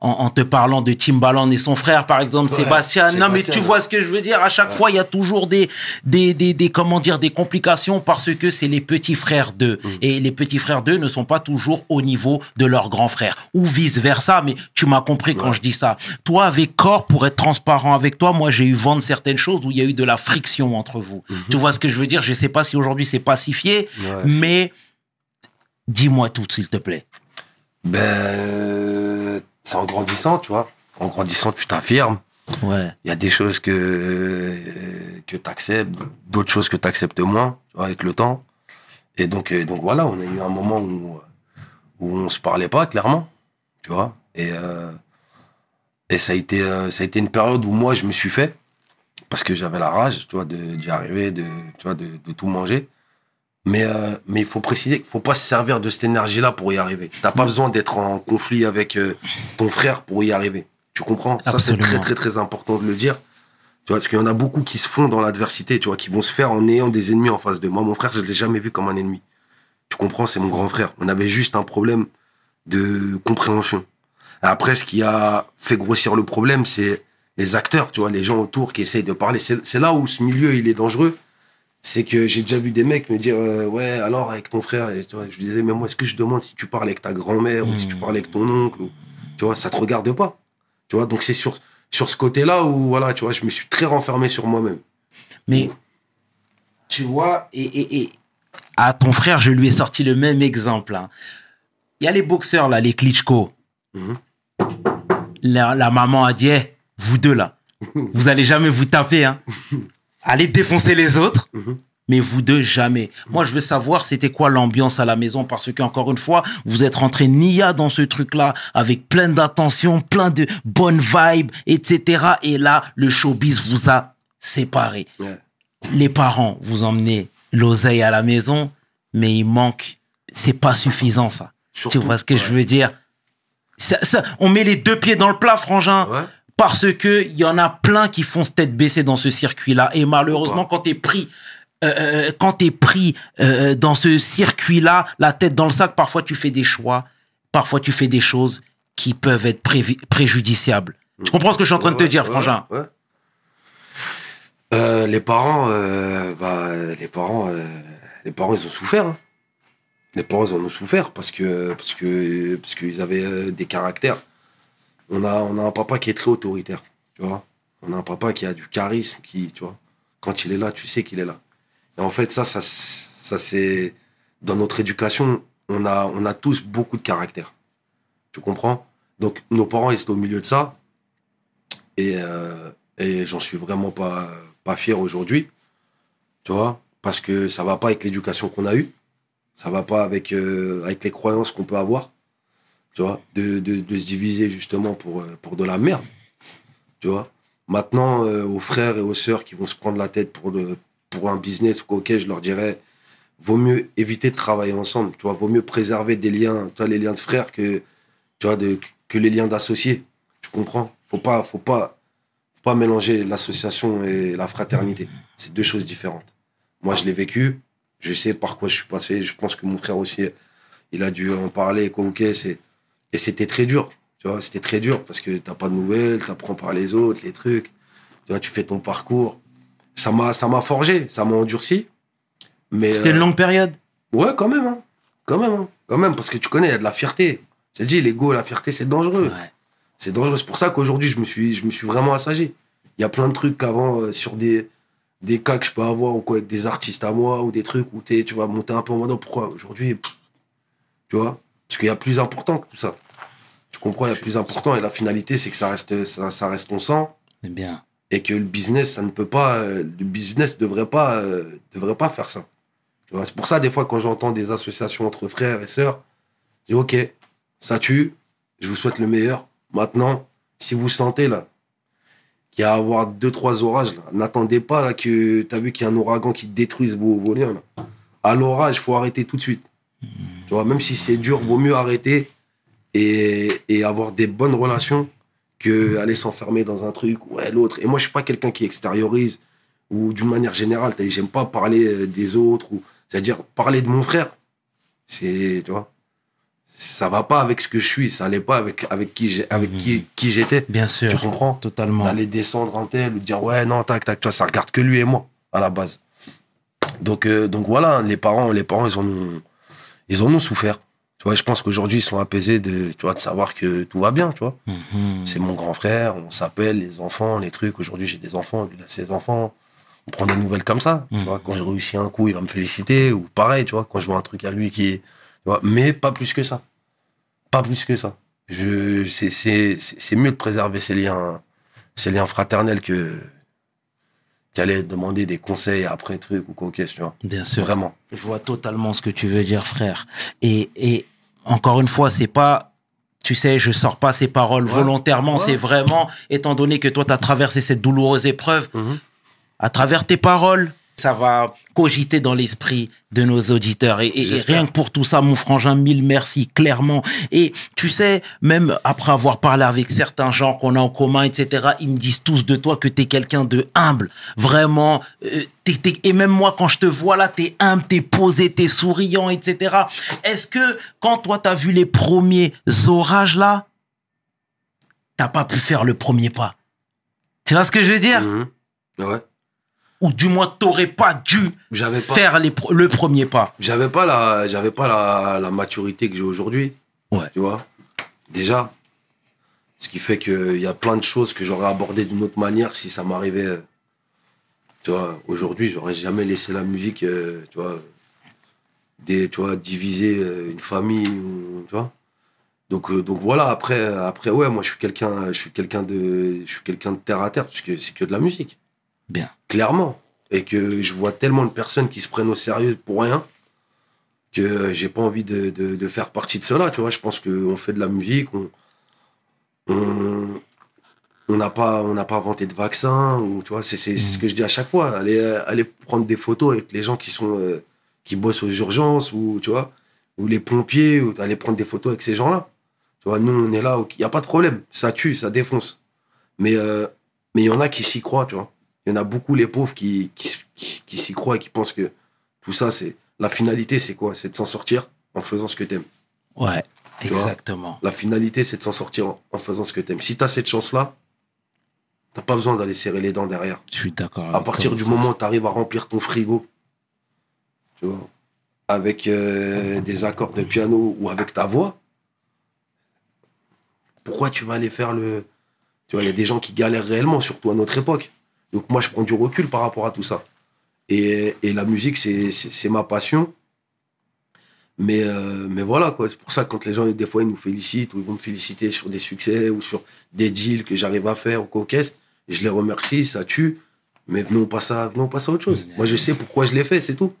en te parlant de Timbaland et son frère, par exemple, Sébastien. Non, mais tu vois ce que je veux dire. À chaque fois, il y a toujours des complications, parce que c'est les petits frères d'eux. Et les petits frères d'eux ne sont pas toujours au niveau de leurs grands frères, ou vice versa. Mais tu m'as compris quand je dis ça. Toi, avec Koré, pour être transparent avec toi, moi, j'ai eu vent de certaines choses où il y a eu de la friction entre vous. Tu vois ce que je veux dire? Je sais pas si aujourd'hui c'est pacifié, mais dis-moi tout, s'il te plaît. Ben, c'est en grandissant, tu vois. En grandissant, tu t'affirmes. Ouais. Il y a des choses que t'acceptes, d'autres choses que t'acceptes moins, tu vois, avec le temps. Et donc voilà, on a eu un moment où on se parlait pas, clairement, tu vois. Et ça a été une période où moi, je me suis fait, parce que j'avais la rage, tu vois, d'y arriver, tu vois, de tout manger. Mais il faut préciser qu'il ne faut pas se servir de cette énergie-là pour y arriver. Tu n'as pas besoin d'être en conflit avec ton frère pour y arriver. Tu comprends ? Absolument. Ça, c'est très, très, très important de le dire. Tu vois, parce qu'il y en a beaucoup qui se font dans l'adversité, tu vois, qui vont se faire en ayant des ennemis en face d'eux. Moi, mon frère, je ne l'ai jamais vu comme un ennemi. Tu comprends ? C'est mon grand frère. On avait juste un problème de compréhension. Après, ce qui a fait grossir le problème, c'est les acteurs, tu vois, les gens autour qui essayent de parler. C'est là où ce milieu, il est dangereux. C'est que j'ai déjà vu des mecs me dire ouais, alors avec ton frère, et, tu vois, je lui disais, mais moi, est-ce que je demande si tu parles avec ta grand-mère ou si tu parles avec ton oncle, ou, tu vois, ça te regarde pas, tu vois. Donc c'est sur ce côté-là où, voilà, tu vois, je me suis très renfermé sur moi-même. Mais tu vois, et à ton frère, je lui ai sorti le même exemple, hein. Il y a les boxeurs là, les Klitschko. La maman a dit, hey, vous deux là, vous allez jamais vous taper, hein. Allez défoncer les autres, mais vous deux, jamais. Moi, je veux savoir, c'était quoi l'ambiance à la maison, parce qu'encore une fois, vous êtes rentrés Nia dans ce truc-là, avec plein d'attention, plein de bonnes vibes, etc. Et là, le showbiz vous a séparés. Ouais. Les parents, vous emmenez l'oseille à la maison, mais il manque. C'est pas suffisant, ça. Surtout, tu vois ce que je veux dire, ça, on met les deux pieds dans le plat, frangin. Ouais. parce que il y en a plein qui font tête baissée dans ce circuit-là. Et malheureusement, quand t'es pris dans ce circuit-là, la tête dans le sac, parfois tu fais des choix, parfois tu fais des choses qui peuvent être préjudiciables. Tu comprends ce que je suis en train de te dire, frangin? Ouais. Les parents, ils ont souffert. Hein. Les parents, ils en ont souffert parce qu'ils avaient des caractères. On a un papa qui est très autoritaire, tu vois. On a un papa qui a du charisme, qui, tu vois, quand il est là, tu sais qu'il est là. Et en fait, ça c'est dans notre éducation, on a tous beaucoup de caractère. Tu comprends? Donc nos parents, ils étaient au milieu de ça, et j'en suis vraiment pas fier aujourd'hui, tu vois, parce que ça va pas avec l'éducation qu'on a eue, ça va pas avec avec les croyances qu'on peut avoir. Tu vois, de se diviser justement pour de la merde. Tu vois, maintenant, aux frères et aux sœurs qui vont se prendre la tête pour un business ou quoi, ok, je leur dirais, vaut mieux éviter de travailler ensemble. Tu vois, vaut mieux préserver des liens, tu vois, les liens de frères que les liens d'associés. Tu comprends? Faut pas mélanger l'association et la fraternité. C'est deux choses différentes. Moi, je l'ai vécu. Je sais par quoi je suis passé. Je pense que mon frère aussi, il a dû en parler, quoi, ok, et c'était très dur, tu vois, c'était très dur parce que t'as pas de nouvelles, t'apprends par les autres, les trucs, tu vois, tu fais ton parcours. Ça m'a forgé, ça m'a endurci. Mais c'était une longue période. Ouais, quand même, parce que tu connais, il y a de la fierté. J'ai dit, l'ego, la fierté, c'est dangereux. Ouais. C'est dangereux. C'est pour ça qu'aujourd'hui, je me suis vraiment assagi. Il y a plein de trucs qu'avant, sur des cas que je peux avoir ou quoi, avec des artistes à moi ou des trucs où tu vas monter un peu en mode, pourquoi aujourd'hui, tu vois? Parce qu'il y a plus important que tout ça. Tu comprends, il y a plus important. Et la finalité, c'est que ça reste ton sang. C'est bien. Et que le business, ça ne peut pas. Le business devrait pas faire ça. Tu vois, c'est pour ça, des fois, quand j'entends des associations entre frères et sœurs, je dis, OK, ça tue, je vous souhaite le meilleur. Maintenant, si vous sentez là qu'il y a à avoir 2-3 orages, là, n'attendez pas là, que tu as vu qu'il y a un ouragan qui détruise vos liens. Là. À l'orage, il faut arrêter tout de suite. Tu vois, même si c'est dur, vaut mieux arrêter et avoir des bonnes relations qu'aller s'enfermer dans un truc, ouais, l'autre. Et moi, je suis pas quelqu'un qui extériorise ou d'une manière générale. J'aime pas parler des autres, ou, c'est-à-dire parler de mon frère. C'est, tu vois, ça va pas avec ce que je suis, ça allait pas avec qui j'étais. Bien sûr. Tu comprends? Totalement. D'aller descendre en tel, ou dire, ouais, non, tac, tu vois, ça regarde que lui et moi, à la base. Donc voilà, les parents, ils en ont souffert. Tu vois, je pense qu'aujourd'hui, ils sont apaisés de savoir que tout va bien, tu vois. Mm-hmm. C'est mon grand frère, on s'appelle, les enfants, les trucs. Aujourd'hui, j'ai des enfants, lui, il a ses enfants. On prend des nouvelles comme ça. Mm-hmm. Tu vois, quand je réussis un coup, il va me féliciter. Ou pareil, tu vois, quand je vois un truc à lui qui... Tu vois, mais pas plus que ça. Pas plus que ça. C'est mieux de préserver ces liens fraternels que... T'allais demander des conseils après truc ou quoi, tu vois. Bien sûr. Vraiment. Je vois totalement ce que tu veux dire, frère. Et encore une fois, c'est pas, tu sais, je sors pas ces paroles volontairement, c'est vraiment, étant donné que toi, t'as traversé cette douloureuse épreuve, à travers tes paroles, ça va cogiter dans l'esprit de nos auditeurs. Et rien que pour tout ça, mon frangin, mille merci, clairement. Et tu sais, même après avoir parlé avec certains gens qu'on a en commun, etc., ils me disent tous de toi que t'es quelqu'un de humble. Vraiment. Et même moi, quand je te vois là, t'es humble, t'es posé, t'es souriant, etc. Est-ce que quand toi, t'as vu les premiers orages là, t'as pas pu faire le premier pas? Tu vois ce que je veux dire? Ouais. Ou du moins, t'aurais pas dû faire le premier pas. J'avais pas la maturité que j'ai aujourd'hui. Ouais. Tu vois? Déjà. Ce qui fait qu'il y a plein de choses que j'aurais abordées d'une autre manière si ça m'arrivait. Tu vois, aujourd'hui, j'aurais jamais laissé la musique, tu vois, diviser une famille, tu vois. Donc voilà, après, ouais, moi, je suis quelqu'un de terre à terre, parce que c'est que de la musique. Bien. Clairement. Et que je vois tellement de personnes qui se prennent au sérieux pour rien que j'ai pas envie de faire partie de cela, tu vois. Je pense qu'on fait de la musique, on n'a pas inventé de vaccin, ou, tu vois, c'est ce que je dis à chaque fois. Aller prendre des photos avec les gens qui bossent aux urgences, ou, tu vois, ou les pompiers, ou aller prendre des photos avec ces gens-là. Tu vois, nous, on est là, il n'y a pas de problème. Ça tue, ça défonce. Mais il y en a qui s'y croient, tu vois. Il y en a beaucoup, les pauvres, qui s'y croient et qui pensent que tout ça, c'est... La finalité, c'est quoi? C'est de s'en sortir en faisant ce que t'aimes. Ouais, tu exactement. La finalité, c'est de s'en sortir en faisant ce que t'aimes. Si t'as cette chance-là, t'as pas besoin d'aller serrer les dents derrière. Je suis d'accord. À partir du moment où t'arrives à remplir ton frigo, tu vois, avec des accords de piano ou avec ta voix, pourquoi tu vas aller faire le... Tu vois, il y a des gens qui galèrent réellement, surtout à notre époque. Donc moi, je prends du recul par rapport à tout ça. Et la musique, c'est ma passion. Mais voilà, quoi. C'est pour ça que quand les gens, des fois, ils nous félicitent ou ils vont me féliciter sur des succès ou sur des deals que j'arrive à faire ou quoi, je les remercie, ça tue. Mais venons pas à autre chose. Moi, je sais pourquoi je l'ai fait, c'est tout.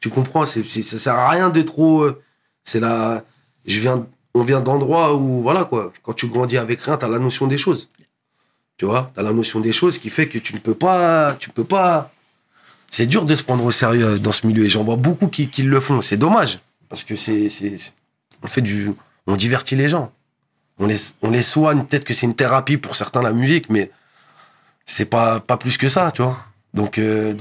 Tu comprends, ça sert à rien de trop... On vient d'endroits où, voilà, quoi. Quand tu grandis avec rien, t'as la notion des choses. Tu vois, t'as la notion des choses qui fait que tu ne peux pas... C'est dur de se prendre au sérieux dans ce milieu. Et j'en vois beaucoup qui le font. C'est dommage. Parce que on divertit les gens. On les soigne. Peut-être que c'est une thérapie pour certains, la musique, mais c'est pas plus que ça, tu vois. Donc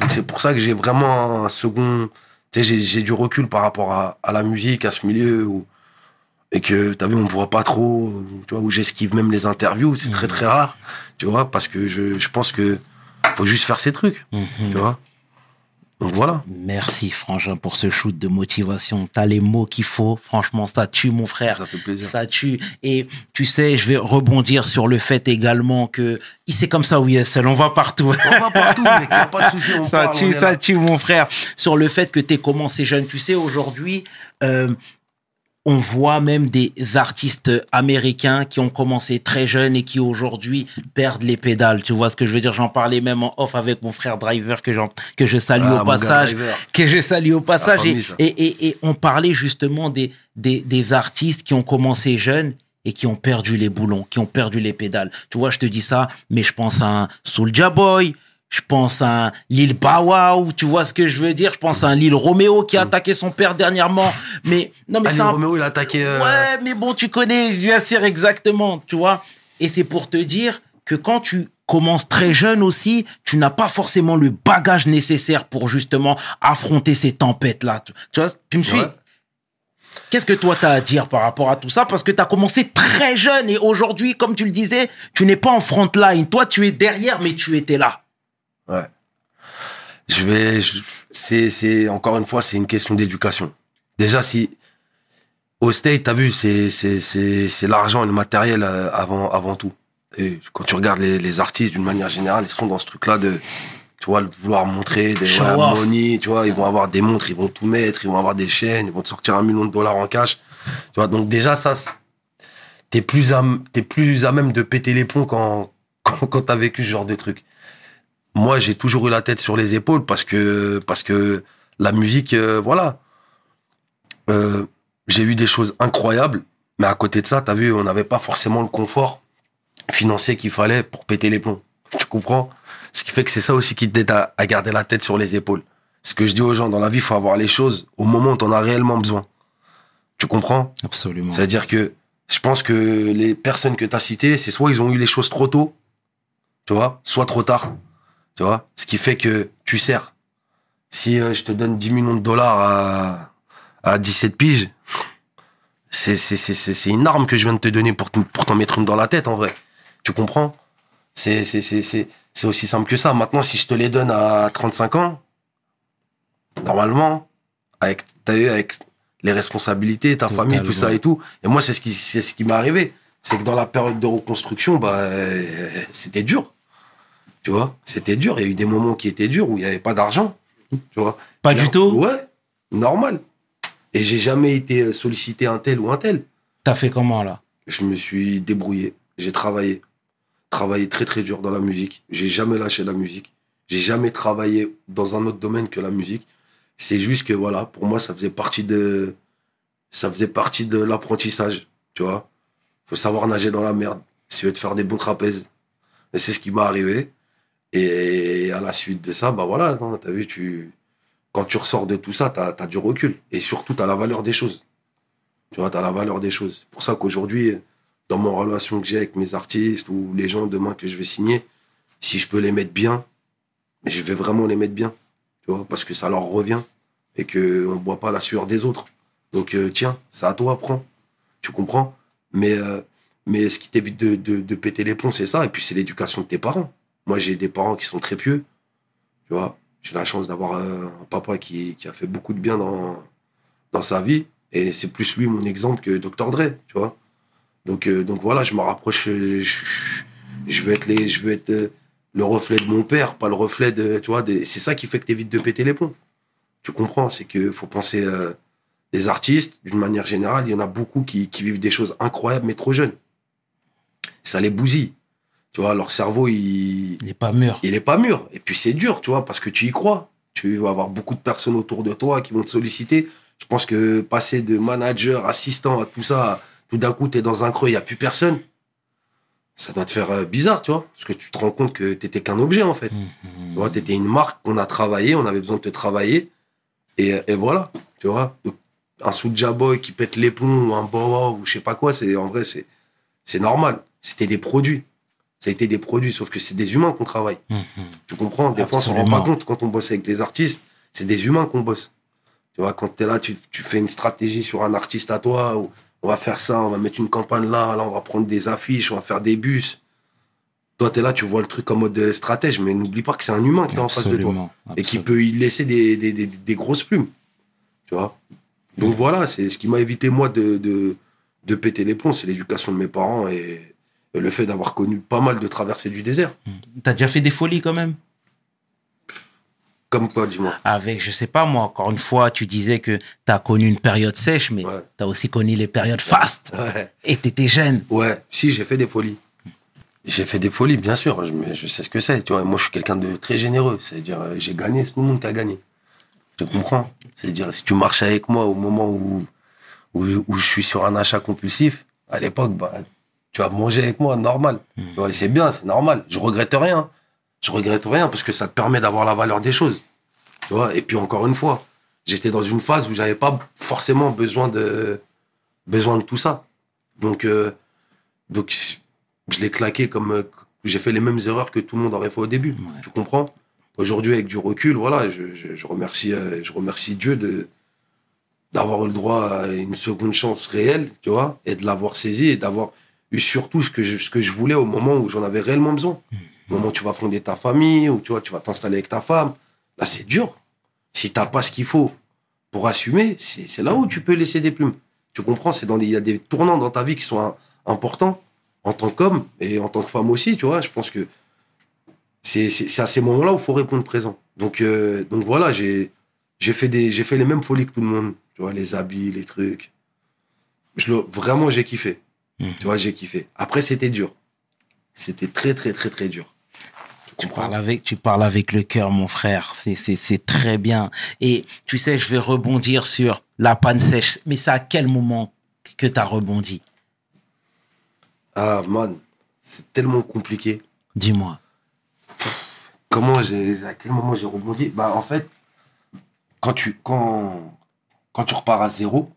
c'est pour ça que j'ai vraiment un second, tu sais, j'ai du recul par rapport à la musique, à ce milieu où, et que, t'as vu, on me voit pas trop, tu vois, où j'esquive même les interviews. C'est très, très rare, tu vois, parce que je pense que faut juste faire ces trucs, tu vois. Donc voilà. Merci Frangin pour ce shoot de motivation. T'as les mots qu'il faut. Franchement, ça tue mon frère. Ça fait plaisir. Ça tue. Et tu sais, je vais rebondir sur le fait également que c'est comme ça, oui, seul. On va partout. On va partout, mec. Y'a pas de souci. Ça tue mon frère. Sur le fait que t'es commencé jeune. Tu sais, aujourd'hui, on voit même des artistes américains qui ont commencé très jeunes et qui aujourd'hui perdent les pédales. Tu vois ce que je veux dire? J'en parlais même en off avec mon frère Driver que je salue au passage. Et on parlait justement des artistes qui ont commencé jeunes et qui ont perdu les boulons, qui ont perdu les pédales. Tu vois, je te dis ça, mais je pense à un Soulja Boy. Je pense à un Lil Bow Wow, tu vois ce que je veux dire? Je pense à un Lil Romeo qui a attaqué son père dernièrement. Mais, non, mais Romeo, il a attaqué. Ouais, mais bon, tu connais, bien sûr, exactement, tu vois. Et c'est pour te dire que quand tu commences très jeune aussi, tu n'as pas forcément le bagage nécessaire pour justement affronter ces tempêtes-là. Tu vois, tu me suis? Ouais. Qu'est-ce que toi t'as à dire par rapport à tout ça? Parce que t'as commencé très jeune et aujourd'hui, comme tu le disais, tu n'es pas en front line. Toi, tu es derrière, mais tu étais là. Ouais. C'est encore une fois, c'est une question d'éducation. Déjà, si au state, t'as vu, c'est l'argent et le matériel avant tout. Et quand tu regardes les artistes d'une manière générale, ils sont dans ce truc-là de, tu vois, de vouloir montrer des harmonies, tu vois, ils vont avoir des montres, ils vont tout mettre, ils vont avoir des chaînes, ils vont te sortir $1 million en cash, tu vois. Donc déjà, ça, t'es plus à même de péter les plombs quand t'as vécu ce genre de truc. Moi, j'ai toujours eu la tête sur les épaules parce que la musique, voilà. J'ai eu des choses incroyables, mais à côté de ça, t'as vu, on n'avait pas forcément le confort financier qu'il fallait pour péter les plombs. Tu comprends? Ce qui fait que c'est ça aussi qui t'aide à garder la tête sur les épaules. Ce que je dis aux gens, dans la vie, il faut avoir les choses au moment où t'en as réellement besoin. Tu comprends? Absolument. C'est-à-dire que je pense que les personnes que t'as citées, c'est soit ils ont eu les choses trop tôt, tu vois, soit trop tard. Tu vois, ce qui fait que tu sers. Si je te donne $10 millions à 17 piges, c'est une arme que je viens de te donner pour t'en mettre une dans la tête, en vrai. Tu comprends? C'est aussi simple que ça. Maintenant, si je te les donne à 35 ans, normalement, avec les responsabilités, ta famille, tout ça et tout. Et moi, c'est ce qui m'est arrivé. C'est que dans la période de reconstruction, c'était dur. Tu vois, c'était dur. Il y a eu des moments qui étaient durs où il n'y avait pas d'argent. Tu vois, pas du tout. Ouais, normal. Et j'ai jamais été sollicité un tel ou un tel. T'as fait comment là? Je me suis débrouillé. J'ai travaillé très très dur dans la musique. J'ai jamais lâché la musique. J'ai jamais travaillé dans un autre domaine que la musique. C'est juste que voilà, pour moi, ça faisait partie de l'apprentissage. Tu vois, faut savoir nager dans la merde. Si tu veux te faire des bons trapèzes, et c'est ce qui m'est arrivé. Et à la suite de ça, voilà, t'as vu, quand tu ressors de tout ça, t'as du recul. Et surtout, t'as la valeur des choses. Tu vois, t'as la valeur des choses. C'est pour ça qu'aujourd'hui, dans mon relation que j'ai avec mes artistes ou les gens demain que je vais signer, si je peux les mettre bien, je vais vraiment les mettre bien, tu vois, parce que ça leur revient et qu'on ne boit pas la sueur des autres. Donc tiens, c'est à toi, prends. Tu comprends? Mais ce qui t'évite de péter les plombs, c'est ça. Et puis c'est l'éducation de tes parents. Moi, j'ai des parents qui sont très pieux, tu vois. J'ai la chance d'avoir un papa qui a fait beaucoup de bien dans sa vie. Et c'est plus lui mon exemple que Dr Dre, tu vois. Donc voilà, je me rapproche. Je veux être le reflet de mon père, pas le reflet de... Tu vois, c'est ça qui fait que t'évites de péter les plombs. Tu comprends? C'est qu'il faut penser... les artistes, d'une manière générale, il y en a beaucoup qui vivent des choses incroyables, mais trop jeunes. Ça les bousille. Tu vois, leur cerveau, il est pas mûr. Il est pas mûr. Et puis c'est dur, tu vois, parce que tu y crois. Tu vas avoir beaucoup de personnes autour de toi qui vont te solliciter. Je pense que passer de manager, assistant, à tout ça, tout d'un coup, t'es dans un creux, il n'y a plus personne. Ça doit te faire bizarre, tu vois, parce que tu te rends compte que t'étais qu'un objet, en fait. Tu vois, t'étais une marque qu'on a travaillé, on avait besoin de te travailler. Et voilà, tu vois. Donc, un Soulja Boy qui pète les plombs ou un Boa ou je sais pas quoi, c'est normal. C'était des produits. Ça a été des produits, sauf que c'est des humains qu'on travaille. Tu comprends? Des fois, on s'en rend pas compte quand on bosse avec des artistes. C'est des humains qu'on bosse. Tu vois, quand t'es là, tu fais une stratégie sur un artiste à toi. Ou on va faire ça, on va mettre une campagne là, on va prendre des affiches, on va faire des bus. Toi, t'es là, tu vois le truc en mode stratège, mais n'oublie pas que c'est un humain qui est en face de toi. Et qui peut y laisser des grosses plumes. Tu vois? Donc voilà, c'est ce qui m'a évité, moi, de péter les plombs, c'est l'éducation de mes parents et le fait d'avoir connu pas mal de traversées du désert. T'as déjà fait des folies, quand même? Comme quoi, dis-moi? Avec, je sais pas, moi, encore une fois, tu disais que t'as connu une période sèche, mais t'as aussi connu les périodes fastes. Ouais. Et t'étais jeune. Ouais, si, j'ai fait des folies. J'ai fait des folies, bien sûr, je sais ce que c'est. Tu vois, moi, je suis quelqu'un de très généreux, c'est-à-dire, j'ai gagné, c'est tout le monde qui a gagné. Tu comprends? C'est-à-dire, si tu marches avec moi au moment où je suis sur un achat compulsif, à l'époque, bah, tu vas manger avec moi, normal. Tu vois, et c'est bien, c'est normal. Je regrette rien. Je regrette rien parce que ça te permet d'avoir la valeur des choses. Tu vois, et puis encore une fois, j'étais dans une phase où j'avais pas forcément besoin de tout ça. Donc je l'ai claqué comme j'ai fait les mêmes erreurs que tout le monde aurait fait au début. Ouais. Tu comprends? Aujourd'hui, avec du recul, voilà, je remercie Dieu d'avoir eu le droit à une seconde chance réelle, tu vois, et de l'avoir saisie et d'avoir eu surtout ce que je voulais au moment où j'en avais réellement besoin. Au moment où tu vas fonder ta famille, ou tu vois, tu vas t'installer avec ta femme, là, c'est dur. Si t'as pas ce qu'il faut pour assumer, c'est là où tu peux laisser des plumes. Tu comprends, il y a des tournants dans ta vie qui sont importants en tant qu'homme et en tant que femme aussi, tu vois, je pense que c'est à ces moments-là où il faut répondre présent. Donc voilà, j'ai fait les mêmes folies que tout le monde. Tu vois, les habits, les trucs. Vraiment, j'ai kiffé. Tu vois, j'ai kiffé. Après, c'était dur. C'était très, très, très, très dur. Tu parles avec le cœur, mon frère. C'est très bien. Et tu sais, je vais rebondir sur la panne sèche. Mais c'est à quel moment que tu as rebondi? Ah, man, c'est tellement compliqué. Dis-moi. À quel moment j'ai rebondi? Bah, en fait, quand tu repars à zéro,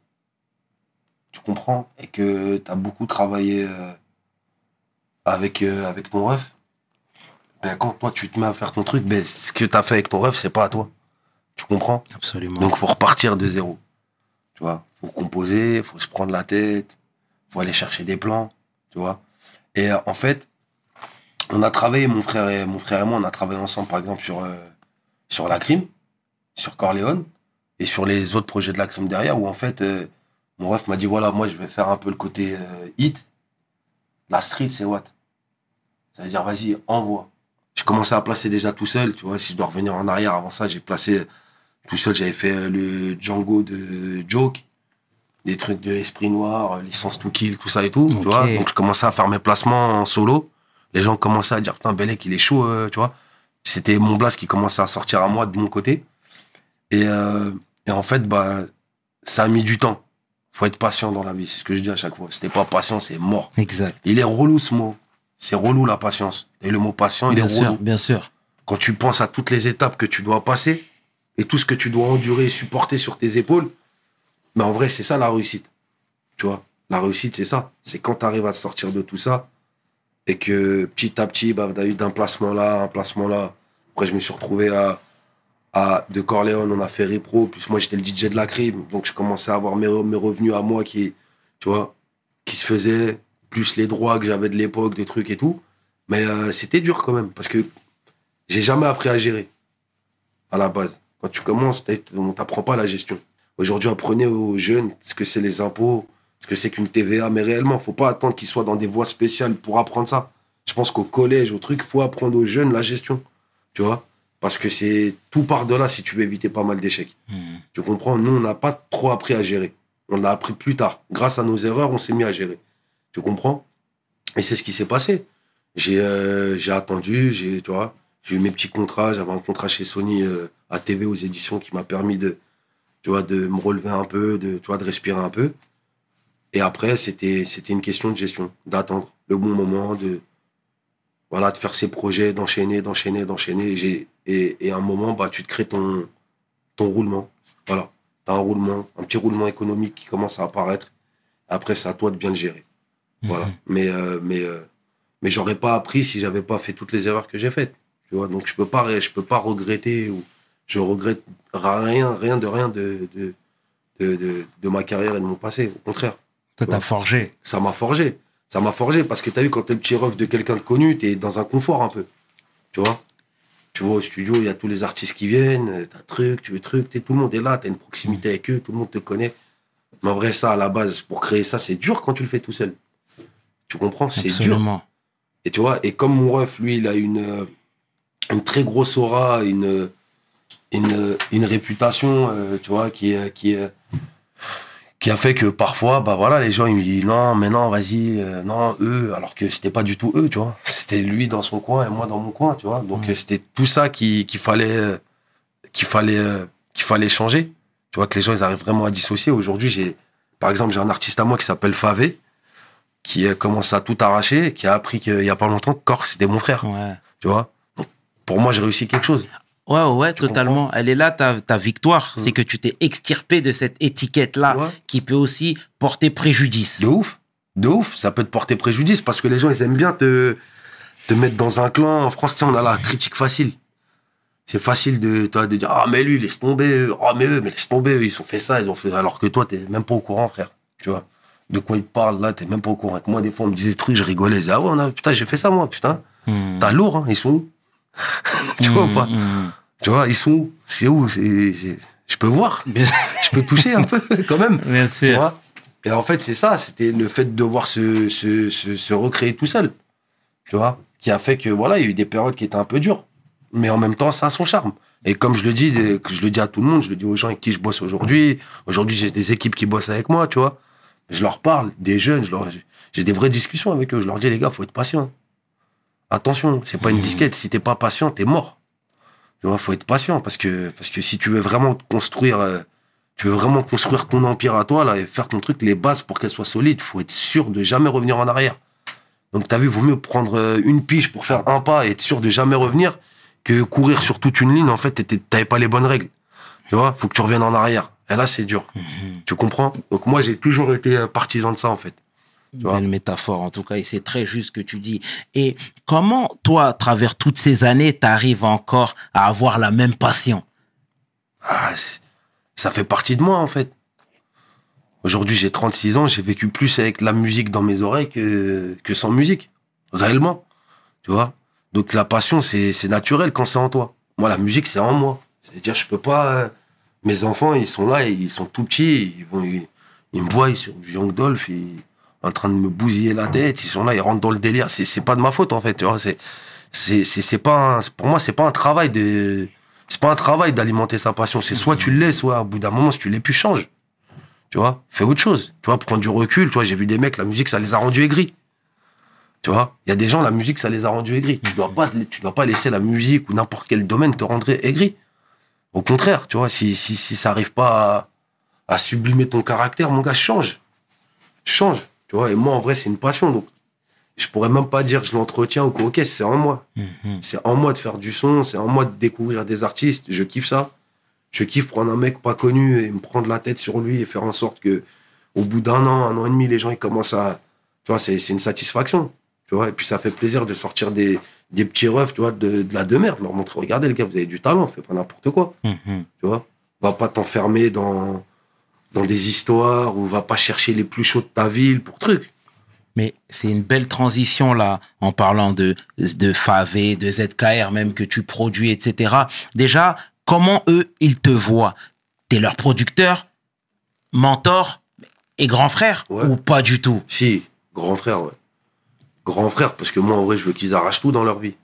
tu comprends, et que tu as beaucoup travaillé avec ton ref, ben, quand toi tu te mets à faire ton truc, ben, ce que tu as fait avec ton ref, c'est pas à toi. Tu comprends? Absolument. Donc, il faut repartir de zéro. Tu vois, faut composer, il faut se prendre la tête, il faut aller chercher des plans, tu vois. Et en fait, on a travaillé, mon frère et moi, on a travaillé ensemble, par exemple, sur Lacrim, sur Corleone, et sur les autres projets de Lacrim derrière, où en fait, mon ref m'a dit, voilà, moi, je vais faire un peu le côté hit. La street, c'est what? Ça veut dire, vas-y, envoie. Je commençais à placer déjà tout seul, tu vois, si je dois revenir en arrière, avant ça, j'ai placé tout seul, j'avais fait le Django de Joke, des trucs de Esprit Noir, Licence to Kill, tout ça et tout, okay. Tu vois, donc je commençais à faire mes placements en solo. Les gens commençaient à dire, putain, Bellek, il est chaud, tu vois. C'était mon blast qui commençait à sortir à moi de mon côté. Et en fait, bah, ça a mis du temps. Faut être patient dans la vie, c'est ce que je dis à chaque fois. Si t'es pas patient, c'est mort. Exact. Il est relou, ce mot. C'est relou, la patience. Et le mot patient, bien il est sûr, relou. Bien sûr. Quand tu penses à toutes les étapes que tu dois passer et tout ce que tu dois endurer et supporter sur tes épaules, bah, en vrai, c'est ça la réussite. Tu vois. La réussite, c'est ça. C'est quand tu arrives à te sortir de tout ça et que petit à petit, bah, tu as eu d'un placement là, un placement là. Après, je me suis retrouvé à De Corleone, on a fait Repro. Plus moi, j'étais le DJ de Lacrim. Donc, je commençais à avoir mes revenus à moi qui, tu vois, qui se faisaient, plus les droits que j'avais de l'époque, des trucs et tout. Mais c'était dur quand même parce que j'ai jamais appris à gérer à la base. Quand tu commences, on ne t'apprend pas la gestion. Aujourd'hui, apprenez aux jeunes ce que c'est les impôts, ce que c'est qu'une TVA. Mais réellement, il ne faut pas attendre qu'ils soient dans des voies spéciales pour apprendre ça. Je pense qu'au collège, au truc, il faut apprendre aux jeunes la gestion. Tu vois? Parce que c'est tout part de là si tu veux éviter pas mal d'échecs. Mmh. Tu comprends? Nous, on n'a pas trop appris à gérer. On l'a appris plus tard. Grâce à nos erreurs, on s'est mis à gérer. Tu comprends? Et c'est ce qui s'est passé. J'ai attendu, tu vois, j'ai eu mes petits contrats. J'avais un contrat chez Sony à TV aux éditions qui m'a permis de... Tu vois, de me relever un peu, tu vois, de respirer un peu. Et après, c'était une question de gestion, d'attendre le bon moment, de faire ses projets, d'enchaîner. Et à un moment, bah, tu te crées ton roulement. Voilà, tu as un petit roulement économique qui commence à apparaître. Après, c'est à toi de bien le gérer. Voilà. Mais j'aurais pas appris si j'avais pas fait toutes les erreurs que j'ai faites. Tu vois, donc je peux pas regretter ou... Je regrette rien de ma carrière et de mon passé. Au contraire. Ça t'a forgé. Ça m'a forgé. Parce que t'as vu, quand t'es le petit ref de quelqu'un de connu, t'es dans un confort un peu. Tu vois? Tu vois, au studio, il y a tous les artistes qui viennent. T'as un truc, tu veux truc. Tout le monde est là. T'as une proximité avec eux. Tout le monde te connaît. Mais en vrai, ça, à la base, pour créer ça, c'est dur quand tu le fais tout seul. Tu comprends? C'est absolument dur. Et tu vois, et comme mon ref, lui, il a une très grosse aura, une réputation tu vois qui a fait que parfois bah voilà les gens ils me disent non mais non vas-y non eux, alors que c'était pas du tout eux, tu vois, c'était lui dans son coin et moi dans mon coin, tu vois, donc c'était tout ça qu'il fallait changer, tu vois, que les gens ils arrivent vraiment à dissocier. Aujourd'hui, j'ai un artiste à moi qui s'appelle Favé qui commence à tout arracher, qui a appris qu'il y a pas longtemps que Corse c'était mon frère, ouais. Tu vois, donc, pour moi j'ai réussi quelque chose. Ouais, tu totalement. Comprends. Elle est là, ta victoire. C'est que tu t'es extirpé de cette étiquette-là qui peut aussi porter préjudice. De ouf, ça peut te porter préjudice parce que les gens, ils aiment bien te mettre dans un clan. En France, on a la critique facile. C'est facile de dire « Ah, mais lui, laisse tomber. Ah, mais eux, mais laisse tomber. Ils ont fait ça, ils ont fait... » Alors que toi, t'es même pas au courant, frère. Tu vois, de quoi ils te parlent, là, t'es même pas au courant. Moi, des fois, on me disait des trucs, je rigolais. Je disais « Ah ouais, putain, j'ai fait ça, moi, putain. T'as lourd, hein, ils sont où ?» Tu vois ou pas? Tu vois, ils sont où? C'est où? Je peux voir, je peux toucher un peu quand même. Merci. Tu vois, et en fait, c'est ça, c'était le fait de devoir se recréer tout seul, tu vois, qui a fait que voilà, il y a eu des périodes qui étaient un peu dures, mais en même temps, ça a son charme. Et comme je le dis à tout le monde, je le dis aux gens avec qui je bosse aujourd'hui. Aujourd'hui, j'ai des équipes qui bossent avec moi, tu vois. Je leur parle, des jeunes, j'ai des vraies discussions avec eux. Je leur dis, les gars, faut être patient. Attention, c'est pas une disquette. Si t'es pas patient, t'es mort. Tu vois, faut être patient parce que si tu veux vraiment construire ton empire à toi là et faire ton truc, les bases pour qu'elles soient solides, faut être sûr de jamais revenir en arrière. Donc t'as vu, vaut mieux prendre une pige pour faire un pas et être sûr de jamais revenir que courir sur toute une ligne. En fait, t'avais pas les bonnes règles. Tu vois, faut que tu reviennes en arrière. Et là, c'est dur. Tu comprends? Donc moi, j'ai toujours été partisan de ça en fait. Belle métaphore, en tout cas, et c'est très juste ce que tu dis. Et comment, toi, à travers toutes ces années, t'arrives encore à avoir la même passion? Ça fait partie de moi, en fait. Aujourd'hui, j'ai 36 ans, j'ai vécu plus avec la musique dans mes oreilles que sans musique, réellement, tu vois. Donc, la passion, c'est naturel quand c'est en toi. Moi, la musique, c'est en moi. C'est-à-dire, je peux pas... mes enfants, ils sont là, ils sont tout petits, ils me voient, ils sont du Young Dolph, en train de me bousiller la tête, ils sont là, ils rentrent dans le délire. C'est pas de ma faute en fait, tu vois. C'est pas pour moi, c'est pas un travail d'alimenter sa passion. C'est soit tu l'es, soit à bout d'un moment si tu l'es plus change. Tu vois, fais autre chose. Tu vois, prends du recul. Tu vois, j'ai vu des mecs, la musique ça les a rendus aigris. Tu vois, il y a des gens, la musique ça les a rendus aigris. Tu dois pas laisser la musique ou n'importe quel domaine te rendre aigri. Au contraire, tu vois, si ça arrive pas à sublimer ton caractère, mon gars, change. Tu vois, et moi, en vrai, c'est une passion. Donc, je pourrais même pas dire que je l'entretiens ou quoi. Ok, c'est en moi. C'est en moi de faire du son. C'est en moi de découvrir des artistes. Je kiffe ça. Je kiffe prendre un mec pas connu et me prendre la tête sur lui et faire en sorte que au bout d'un an, un an et demi, les gens, ils commencent à... Tu vois, c'est une satisfaction, tu vois. Et puis, ça fait plaisir de sortir des petits refs, tu vois, de la demeure, de leur montrer, regardez, les gars, vous avez du talent, faites pas n'importe quoi, tu vois. Va pas t'enfermer dans des histoires ou va pas chercher les plus chauds de ta ville pour truc. Mais c'est une belle transition, là, en parlant de Favé, de ZKR, même que tu produis, etc. Déjà, comment eux, ils te voient? T'es leur producteur, mentor et grand frère, ouais. Ou pas du tout? Si, grand frère, ouais. Grand frère, parce que moi, en vrai, je veux qu'ils arrachent tout dans leur vie,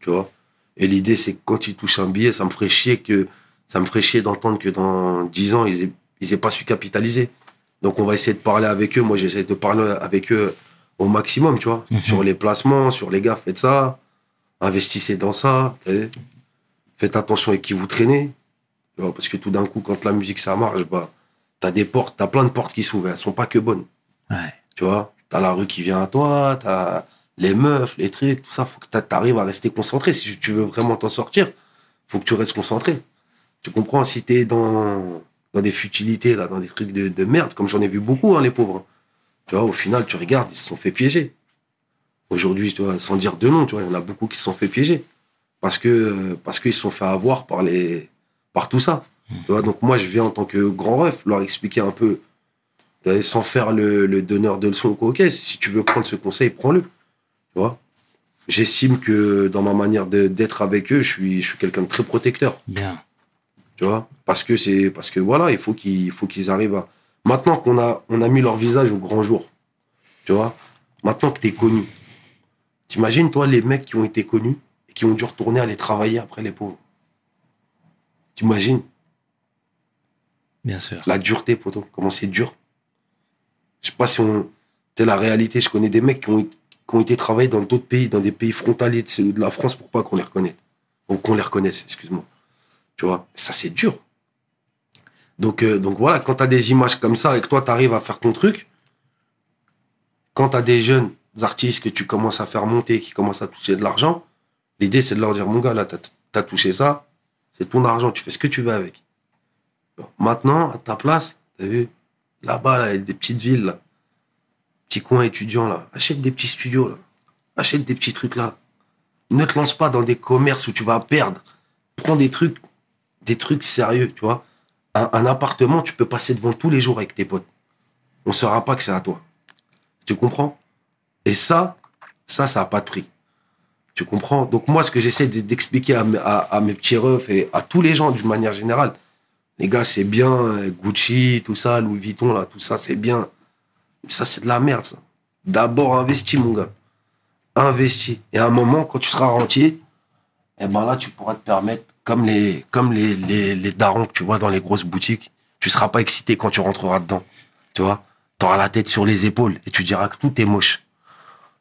tu vois. Et l'idée, c'est que quand ils touchent un billet, ça me ferait chier d'entendre que dans 10 ans, ils aient pas su capitaliser. Donc, on va essayer de parler avec eux. Moi, j'essaie de parler avec eux au maximum, tu vois. Sur les placements, sur les gars, faites ça. Investissez dans ça. Faites attention avec qui vous traînez. Tu vois, parce que tout d'un coup, quand la musique, ça marche, bah, t'as des portes, t'as plein de portes qui s'ouvrent. Elles sont pas que bonnes. Ouais. Tu vois, t'as la rue qui vient à toi, t'as les meufs, les trucs, tout ça. Faut que t'arrives à rester concentré. Si tu veux vraiment t'en sortir, faut que tu restes concentré. Tu comprends? Si t'es dans des futilités, là, dans des trucs de merde, comme j'en ai vu beaucoup, hein, les pauvres. Tu vois, au final, tu regardes, ils se sont fait piéger. Aujourd'hui, tu vois, sans dire de nom, tu vois, il y en a beaucoup qui se sont fait piéger. Parce qu'ils se sont fait avoir par tout ça. Tu vois, donc moi, je viens en tant que grand ref, leur expliquer un peu, sans faire le donneur de leçons ou quoi, ok, si tu veux prendre ce conseil, prends-le. Tu vois, j'estime que dans ma manière d'être avec eux, je suis quelqu'un de très protecteur. Bien. Tu vois, parce que voilà, il faut qu'ils arrivent à... Maintenant qu'on a mis leur visage au grand jour, tu vois, maintenant que t'es connu, t'imagines, toi, les mecs qui ont été connus et qui ont dû retourner aller travailler après, les pauvres. T'imagines? Bien sûr. La dureté, poto, comment c'est dur. Je sais pas si on... C'est la réalité, je connais des mecs qui ont été travailler dans d'autres pays, dans des pays frontaliers de la France pour pas qu'on les reconnaisse. Ou qu'on les reconnaisse, excuse-moi. Tu vois, ça, c'est dur. Donc voilà, quand t'as des images comme ça et que toi, t'arrives à faire ton truc, quand t'as des jeunes artistes que tu commences à faire monter, qui commencent à toucher de l'argent, l'idée, c'est de leur dire, mon gars, là, t'as touché ça, c'est ton argent, tu fais ce que tu veux avec. Maintenant, à ta place, t'as vu, là-bas, là, il y a des petites villes, là, petits coins étudiants, là, achète des petits studios, là, achète des petits trucs, là. Ne te lance pas dans des commerces où tu vas perdre. Prends des trucs sérieux, tu vois. Un appartement, tu peux passer devant tous les jours avec tes potes. On ne saura pas que c'est à toi. Tu comprends? Et ça n'a pas de prix. Tu comprends? Donc moi, ce que j'essaie d'expliquer à mes petits refs et à tous les gens d'une manière générale, les gars, c'est bien, Gucci, tout ça, Louis Vuitton, là, tout ça, c'est bien. Ça, c'est de la merde, ça. D'abord, investis, mon gars. Investis. Et à un moment, quand tu seras rentier, eh ben là, tu pourras te permettre, comme les darons que tu vois dans les grosses boutiques, tu seras pas excité quand tu rentreras dedans. Tu vois, t'auras la tête sur les épaules et tu diras que tout est moche.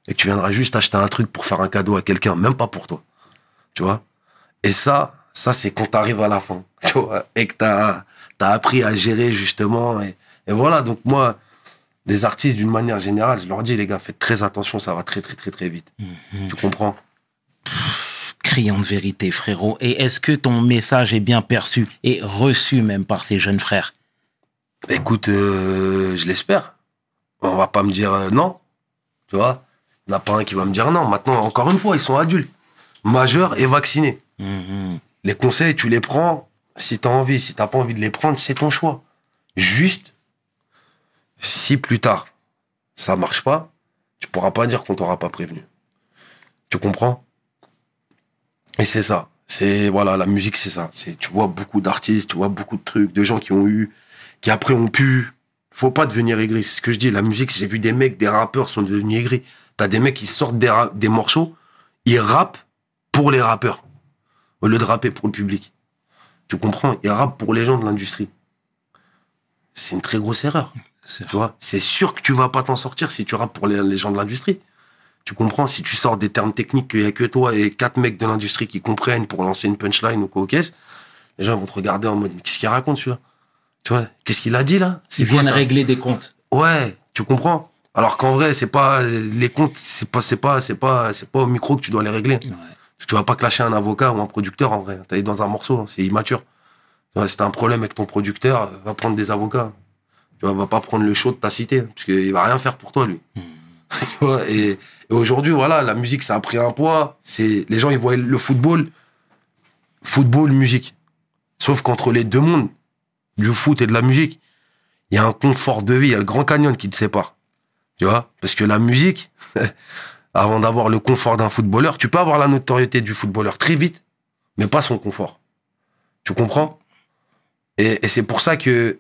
Et que tu viendras juste acheter un truc pour faire un cadeau à quelqu'un, même pas pour toi. Tu vois? Et ça, c'est quand t'arrives à la fin. Tu vois? Et que t'as appris à gérer, justement. Et voilà. Donc moi, les artistes, d'une manière générale, je leur dis, les gars, faites très attention, ça va très, très, très, très vite. Tu comprends? Criant de vérité, frérot. Et est-ce que ton message est bien perçu et reçu même par ces jeunes frères? Écoute, je l'espère. On va pas me dire non. Tu vois, il n'y en a pas un qui va me dire non. Maintenant, encore une fois, ils sont adultes, majeurs et vaccinés. Les conseils, tu les prends si tu as envie. Si tu n'as pas envie de les prendre, c'est ton choix. Juste, si plus tard, ça ne marche pas, tu ne pourras pas dire qu'on t'aura pas prévenu. Tu comprends? Et c'est ça. C'est, voilà, la musique, c'est ça. C'est, tu vois beaucoup d'artistes, tu vois beaucoup de trucs, de gens qui après ont pu. Faut pas devenir aigri. C'est ce que je dis. La musique, j'ai vu des mecs, des rappeurs sont devenus aigris. T'as des mecs qui sortent des morceaux, ils rappent pour les rappeurs. Au lieu de rapper pour le public. Tu comprends? Ils rappent pour les gens de l'industrie. C'est une très grosse erreur. Tu vois? C'est sûr que tu vas pas t'en sortir si tu rappes pour les gens de l'industrie. Tu comprends? Si tu sors des termes techniques qu'il n'y a que toi et 4 mecs de l'industrie qui comprennent pour lancer une punchline ou quoi au caisse, les gens vont te regarder en mode, mais qu'est-ce qu'il raconte, celui-là? Tu vois? Qu'est-ce qu'il a dit, là? Ils viennent régler des comptes. Ouais, tu comprends? Alors qu'en vrai, c'est pas, les comptes, c'est pas au micro que tu dois les régler. Ouais. Tu vas pas clasher un avocat ou un producteur, en vrai. T'es dans un morceau, hein, c'est immature. Tu vois, si t'as un problème avec ton producteur, va prendre des avocats. Tu vois, va pas prendre le show de ta cité, hein, parce qu'il va rien faire pour toi, lui. Mmh. Tu vois, et aujourd'hui, voilà, la musique, ça a pris un poids. C'est, les gens, ils voient le football, musique. Sauf qu'entre les deux mondes, du foot et de la musique, il y a un confort de vie, il y a le Grand Canyon qui te sépare. Tu vois, parce que la musique, avant d'avoir le confort d'un footballeur, tu peux avoir la notoriété du footballeur très vite, mais pas son confort. Tu comprends? Et c'est pour ça que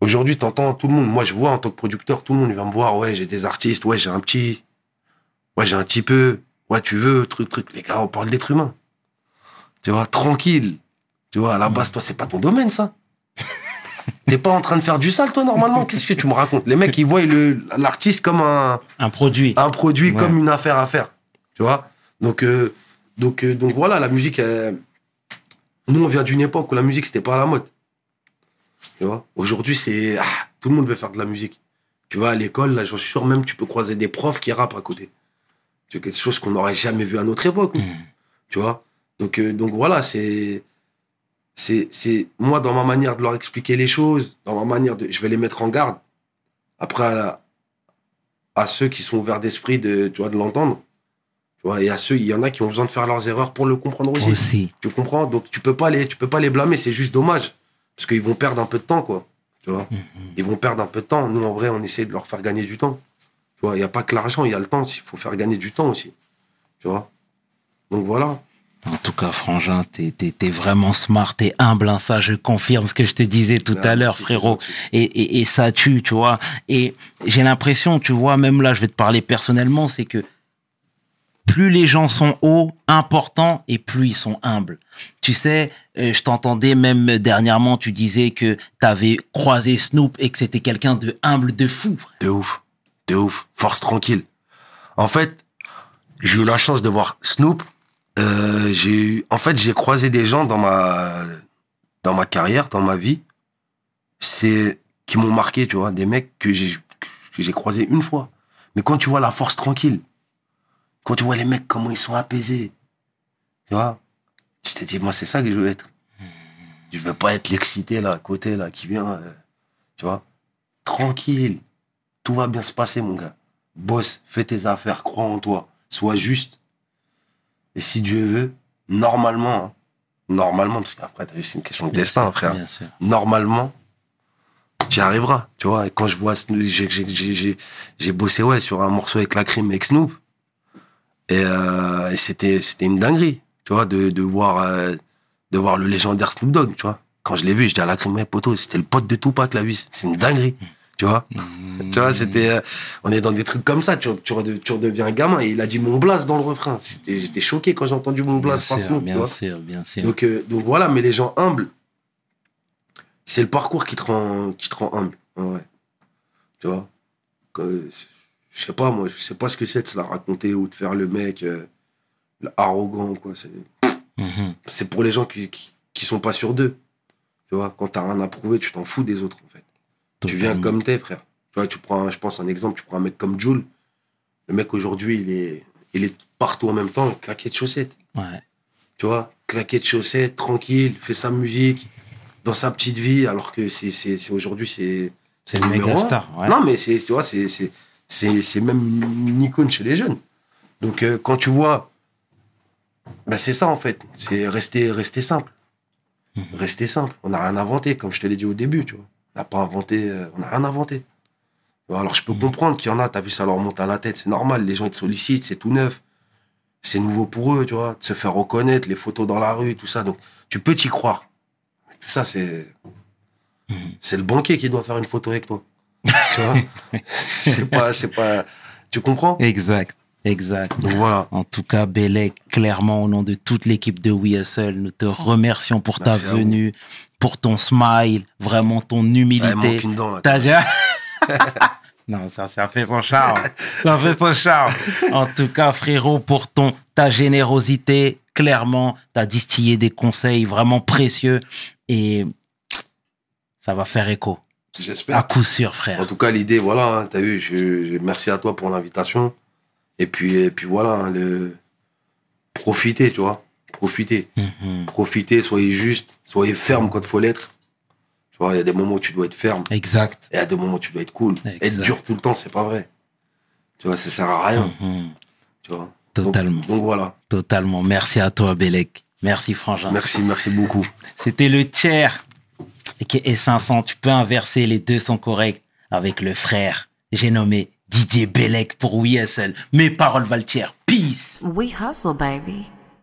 aujourd'hui, t'entends tout le monde. Moi, je vois en tant que producteur, tout le monde vient me voir. Ouais, j'ai des artistes. Ouais, j'ai un petit. Ouais, j'ai un petit peu. Ouais, tu veux, truc. Les gars, on parle d'être humain. Tu vois, tranquille. Tu vois, à la base, toi, c'est pas ton domaine, ça. T'es pas en train de faire du sale, toi, normalement. Qu'est-ce que tu me racontes? Les mecs, ils voient l'artiste comme un. Un produit. Un produit, ouais. Comme une affaire à faire. Tu vois? Donc voilà, la musique. Nous, on vient d'une époque où la musique, c'était pas à la mode. Tu vois, aujourd'hui, c'est. Ah, tout le monde veut faire de la musique. Tu vas à l'école, là, je suis sûr, même tu peux croiser des profs qui rappent à côté. C'est quelque chose qu'on n'aurait jamais vu à notre époque. Mmh. Tu vois, donc voilà, c'est. Moi, dans ma manière de leur expliquer les choses, dans ma manière de. Je vais les mettre en garde. Après, à ceux qui sont ouverts d'esprit tu vois, de l'entendre. Tu vois, et à ceux, il y en a qui ont besoin de faire leurs erreurs pour le comprendre aussi. Tu comprends? Donc, tu peux pas les blâmer, c'est juste dommage. Parce qu'ils vont perdre un peu de temps, quoi. Tu vois, ils vont perdre un peu de temps. Nous, en vrai, on essaie de leur faire gagner du temps. Tu vois, il n'y a pas que l'argent, il y a le temps. Il faut faire gagner du temps aussi. Tu vois, donc voilà. En tout cas, Frangin, t'es vraiment smart, t'es humble, hein, ça, je confirme ce que je te disais tout à l'heure, frérot. Et ça tue, tu vois. Et j'ai l'impression, tu vois, même là, je vais te parler personnellement, c'est que plus les gens sont hauts, importants, et plus ils sont humbles. Tu sais, je t'entendais même dernièrement, tu disais que t'avais croisé Snoop et que c'était quelqu'un de humble, de fou. De ouf. Force tranquille. En fait, j'ai eu la chance de voir Snoop. J'ai croisé des gens dans ma carrière, dans ma vie, qui m'ont marqué, tu vois, des mecs que j'ai croisés une fois. Mais quand tu vois la force tranquille, quand tu vois les mecs, comment ils sont apaisés, tu vois, tu te dis, moi, c'est ça que je veux être. Je veux pas être l'excité, là, à côté, là, qui vient, tu vois. Tranquille, tout va bien se passer, mon gars. Bosse, fais tes affaires, crois en toi, sois juste. Et si Dieu veut, normalement, parce qu'après, t'as vu, c'est une question de destin, frère. Normalement, tu y arriveras, tu vois. Et quand je vois, j'ai bossé, ouais, sur un morceau avec Lacrim, avec Snoop. Et c'était une dinguerie, tu vois, de voir le légendaire Snoop Dogg, tu vois. Quand je l'ai vu, je dis à Lacrim, mais poto, c'était le pote de Tupac, la huisse. C'est une dinguerie, tu vois. Tu vois, c'était, on est dans des trucs comme ça, tu redeviens gamin. Et il a dit mon blast dans le refrain. J'étais choqué quand j'ai entendu mon blast par Snoop, tu vois. Bien sûr. Donc voilà, mais les gens humbles, c'est le parcours qui te rend humble, ouais. Tu vois. Je sais pas, moi, je sais pas ce que c'est de se la raconter ou de faire le mec arrogant ou quoi. C'est pour les gens qui sont pas sûrs d'eux. Tu vois, quand t'as rien à prouver, tu t'en fous des autres, en fait. Totalement. Tu viens comme t'es, frère. Tu vois, je pense un exemple, tu prends un mec comme Jules. Le mec, aujourd'hui, il est partout en même temps, claqué de chaussettes. Ouais. Tu vois, claqué de chaussettes, tranquille, fait sa musique, dans sa petite vie, alors que c'est aujourd'hui, c'est le méga star. Ouais. Non, mais tu vois, c'est même une icône chez les jeunes. Donc, quand tu vois... Ben c'est ça, en fait. C'est rester simple. Rester simple. On n'a rien inventé, comme je te l'ai dit au début. Tu vois. On n'a pas inventé... on n'a rien inventé. Alors, je peux comprendre qu'il y en a, t'as vu, ça leur monte à la tête. C'est normal, les gens, ils te sollicitent, c'est tout neuf. C'est nouveau pour eux, tu vois. De se faire reconnaître, les photos dans la rue, tout ça. Donc, tu peux t'y croire. Mais tout ça, c'est... C'est le banquier qui doit faire une photo avec toi. Tu vois, c'est pas, tu comprends? Exact. Donc voilà. En tout cas, Bellek, clairement, au nom de toute l'équipe de We As Seul, nous te remercions pour ta venue, pour ton smile, vraiment ton humilité. Il manque une dent, là. Non, ça fait son charme. En tout cas, frérot, pour ta générosité, clairement, t'as distillé des conseils vraiment précieux et ça va faire écho. J'espère. À coup sûr, frère. En tout cas, l'idée, voilà, hein, t'as vu, merci à toi pour l'invitation. Et puis voilà, hein, profitez, tu vois. Profitez. Soyez juste, soyez ferme quand il faut l'être. Il y a des moments où tu dois être ferme. Exact. Et il y a des moments où tu dois être cool. Exact. Être dur tout le temps, c'est pas vrai. Tu vois, ça sert à rien. Mm-hmm. Tu vois. Totalement. Donc voilà. Totalement. Merci à toi, Bellek. Merci, Frangin. Merci, merci beaucoup. C'était le Chair. Et 500, tu peux inverser, les deux sont corrects. Avec le frère, j'ai nommé DJ Bellek pour We oui As Seul. Mes paroles valent Chair. Peace. We hustle, baby.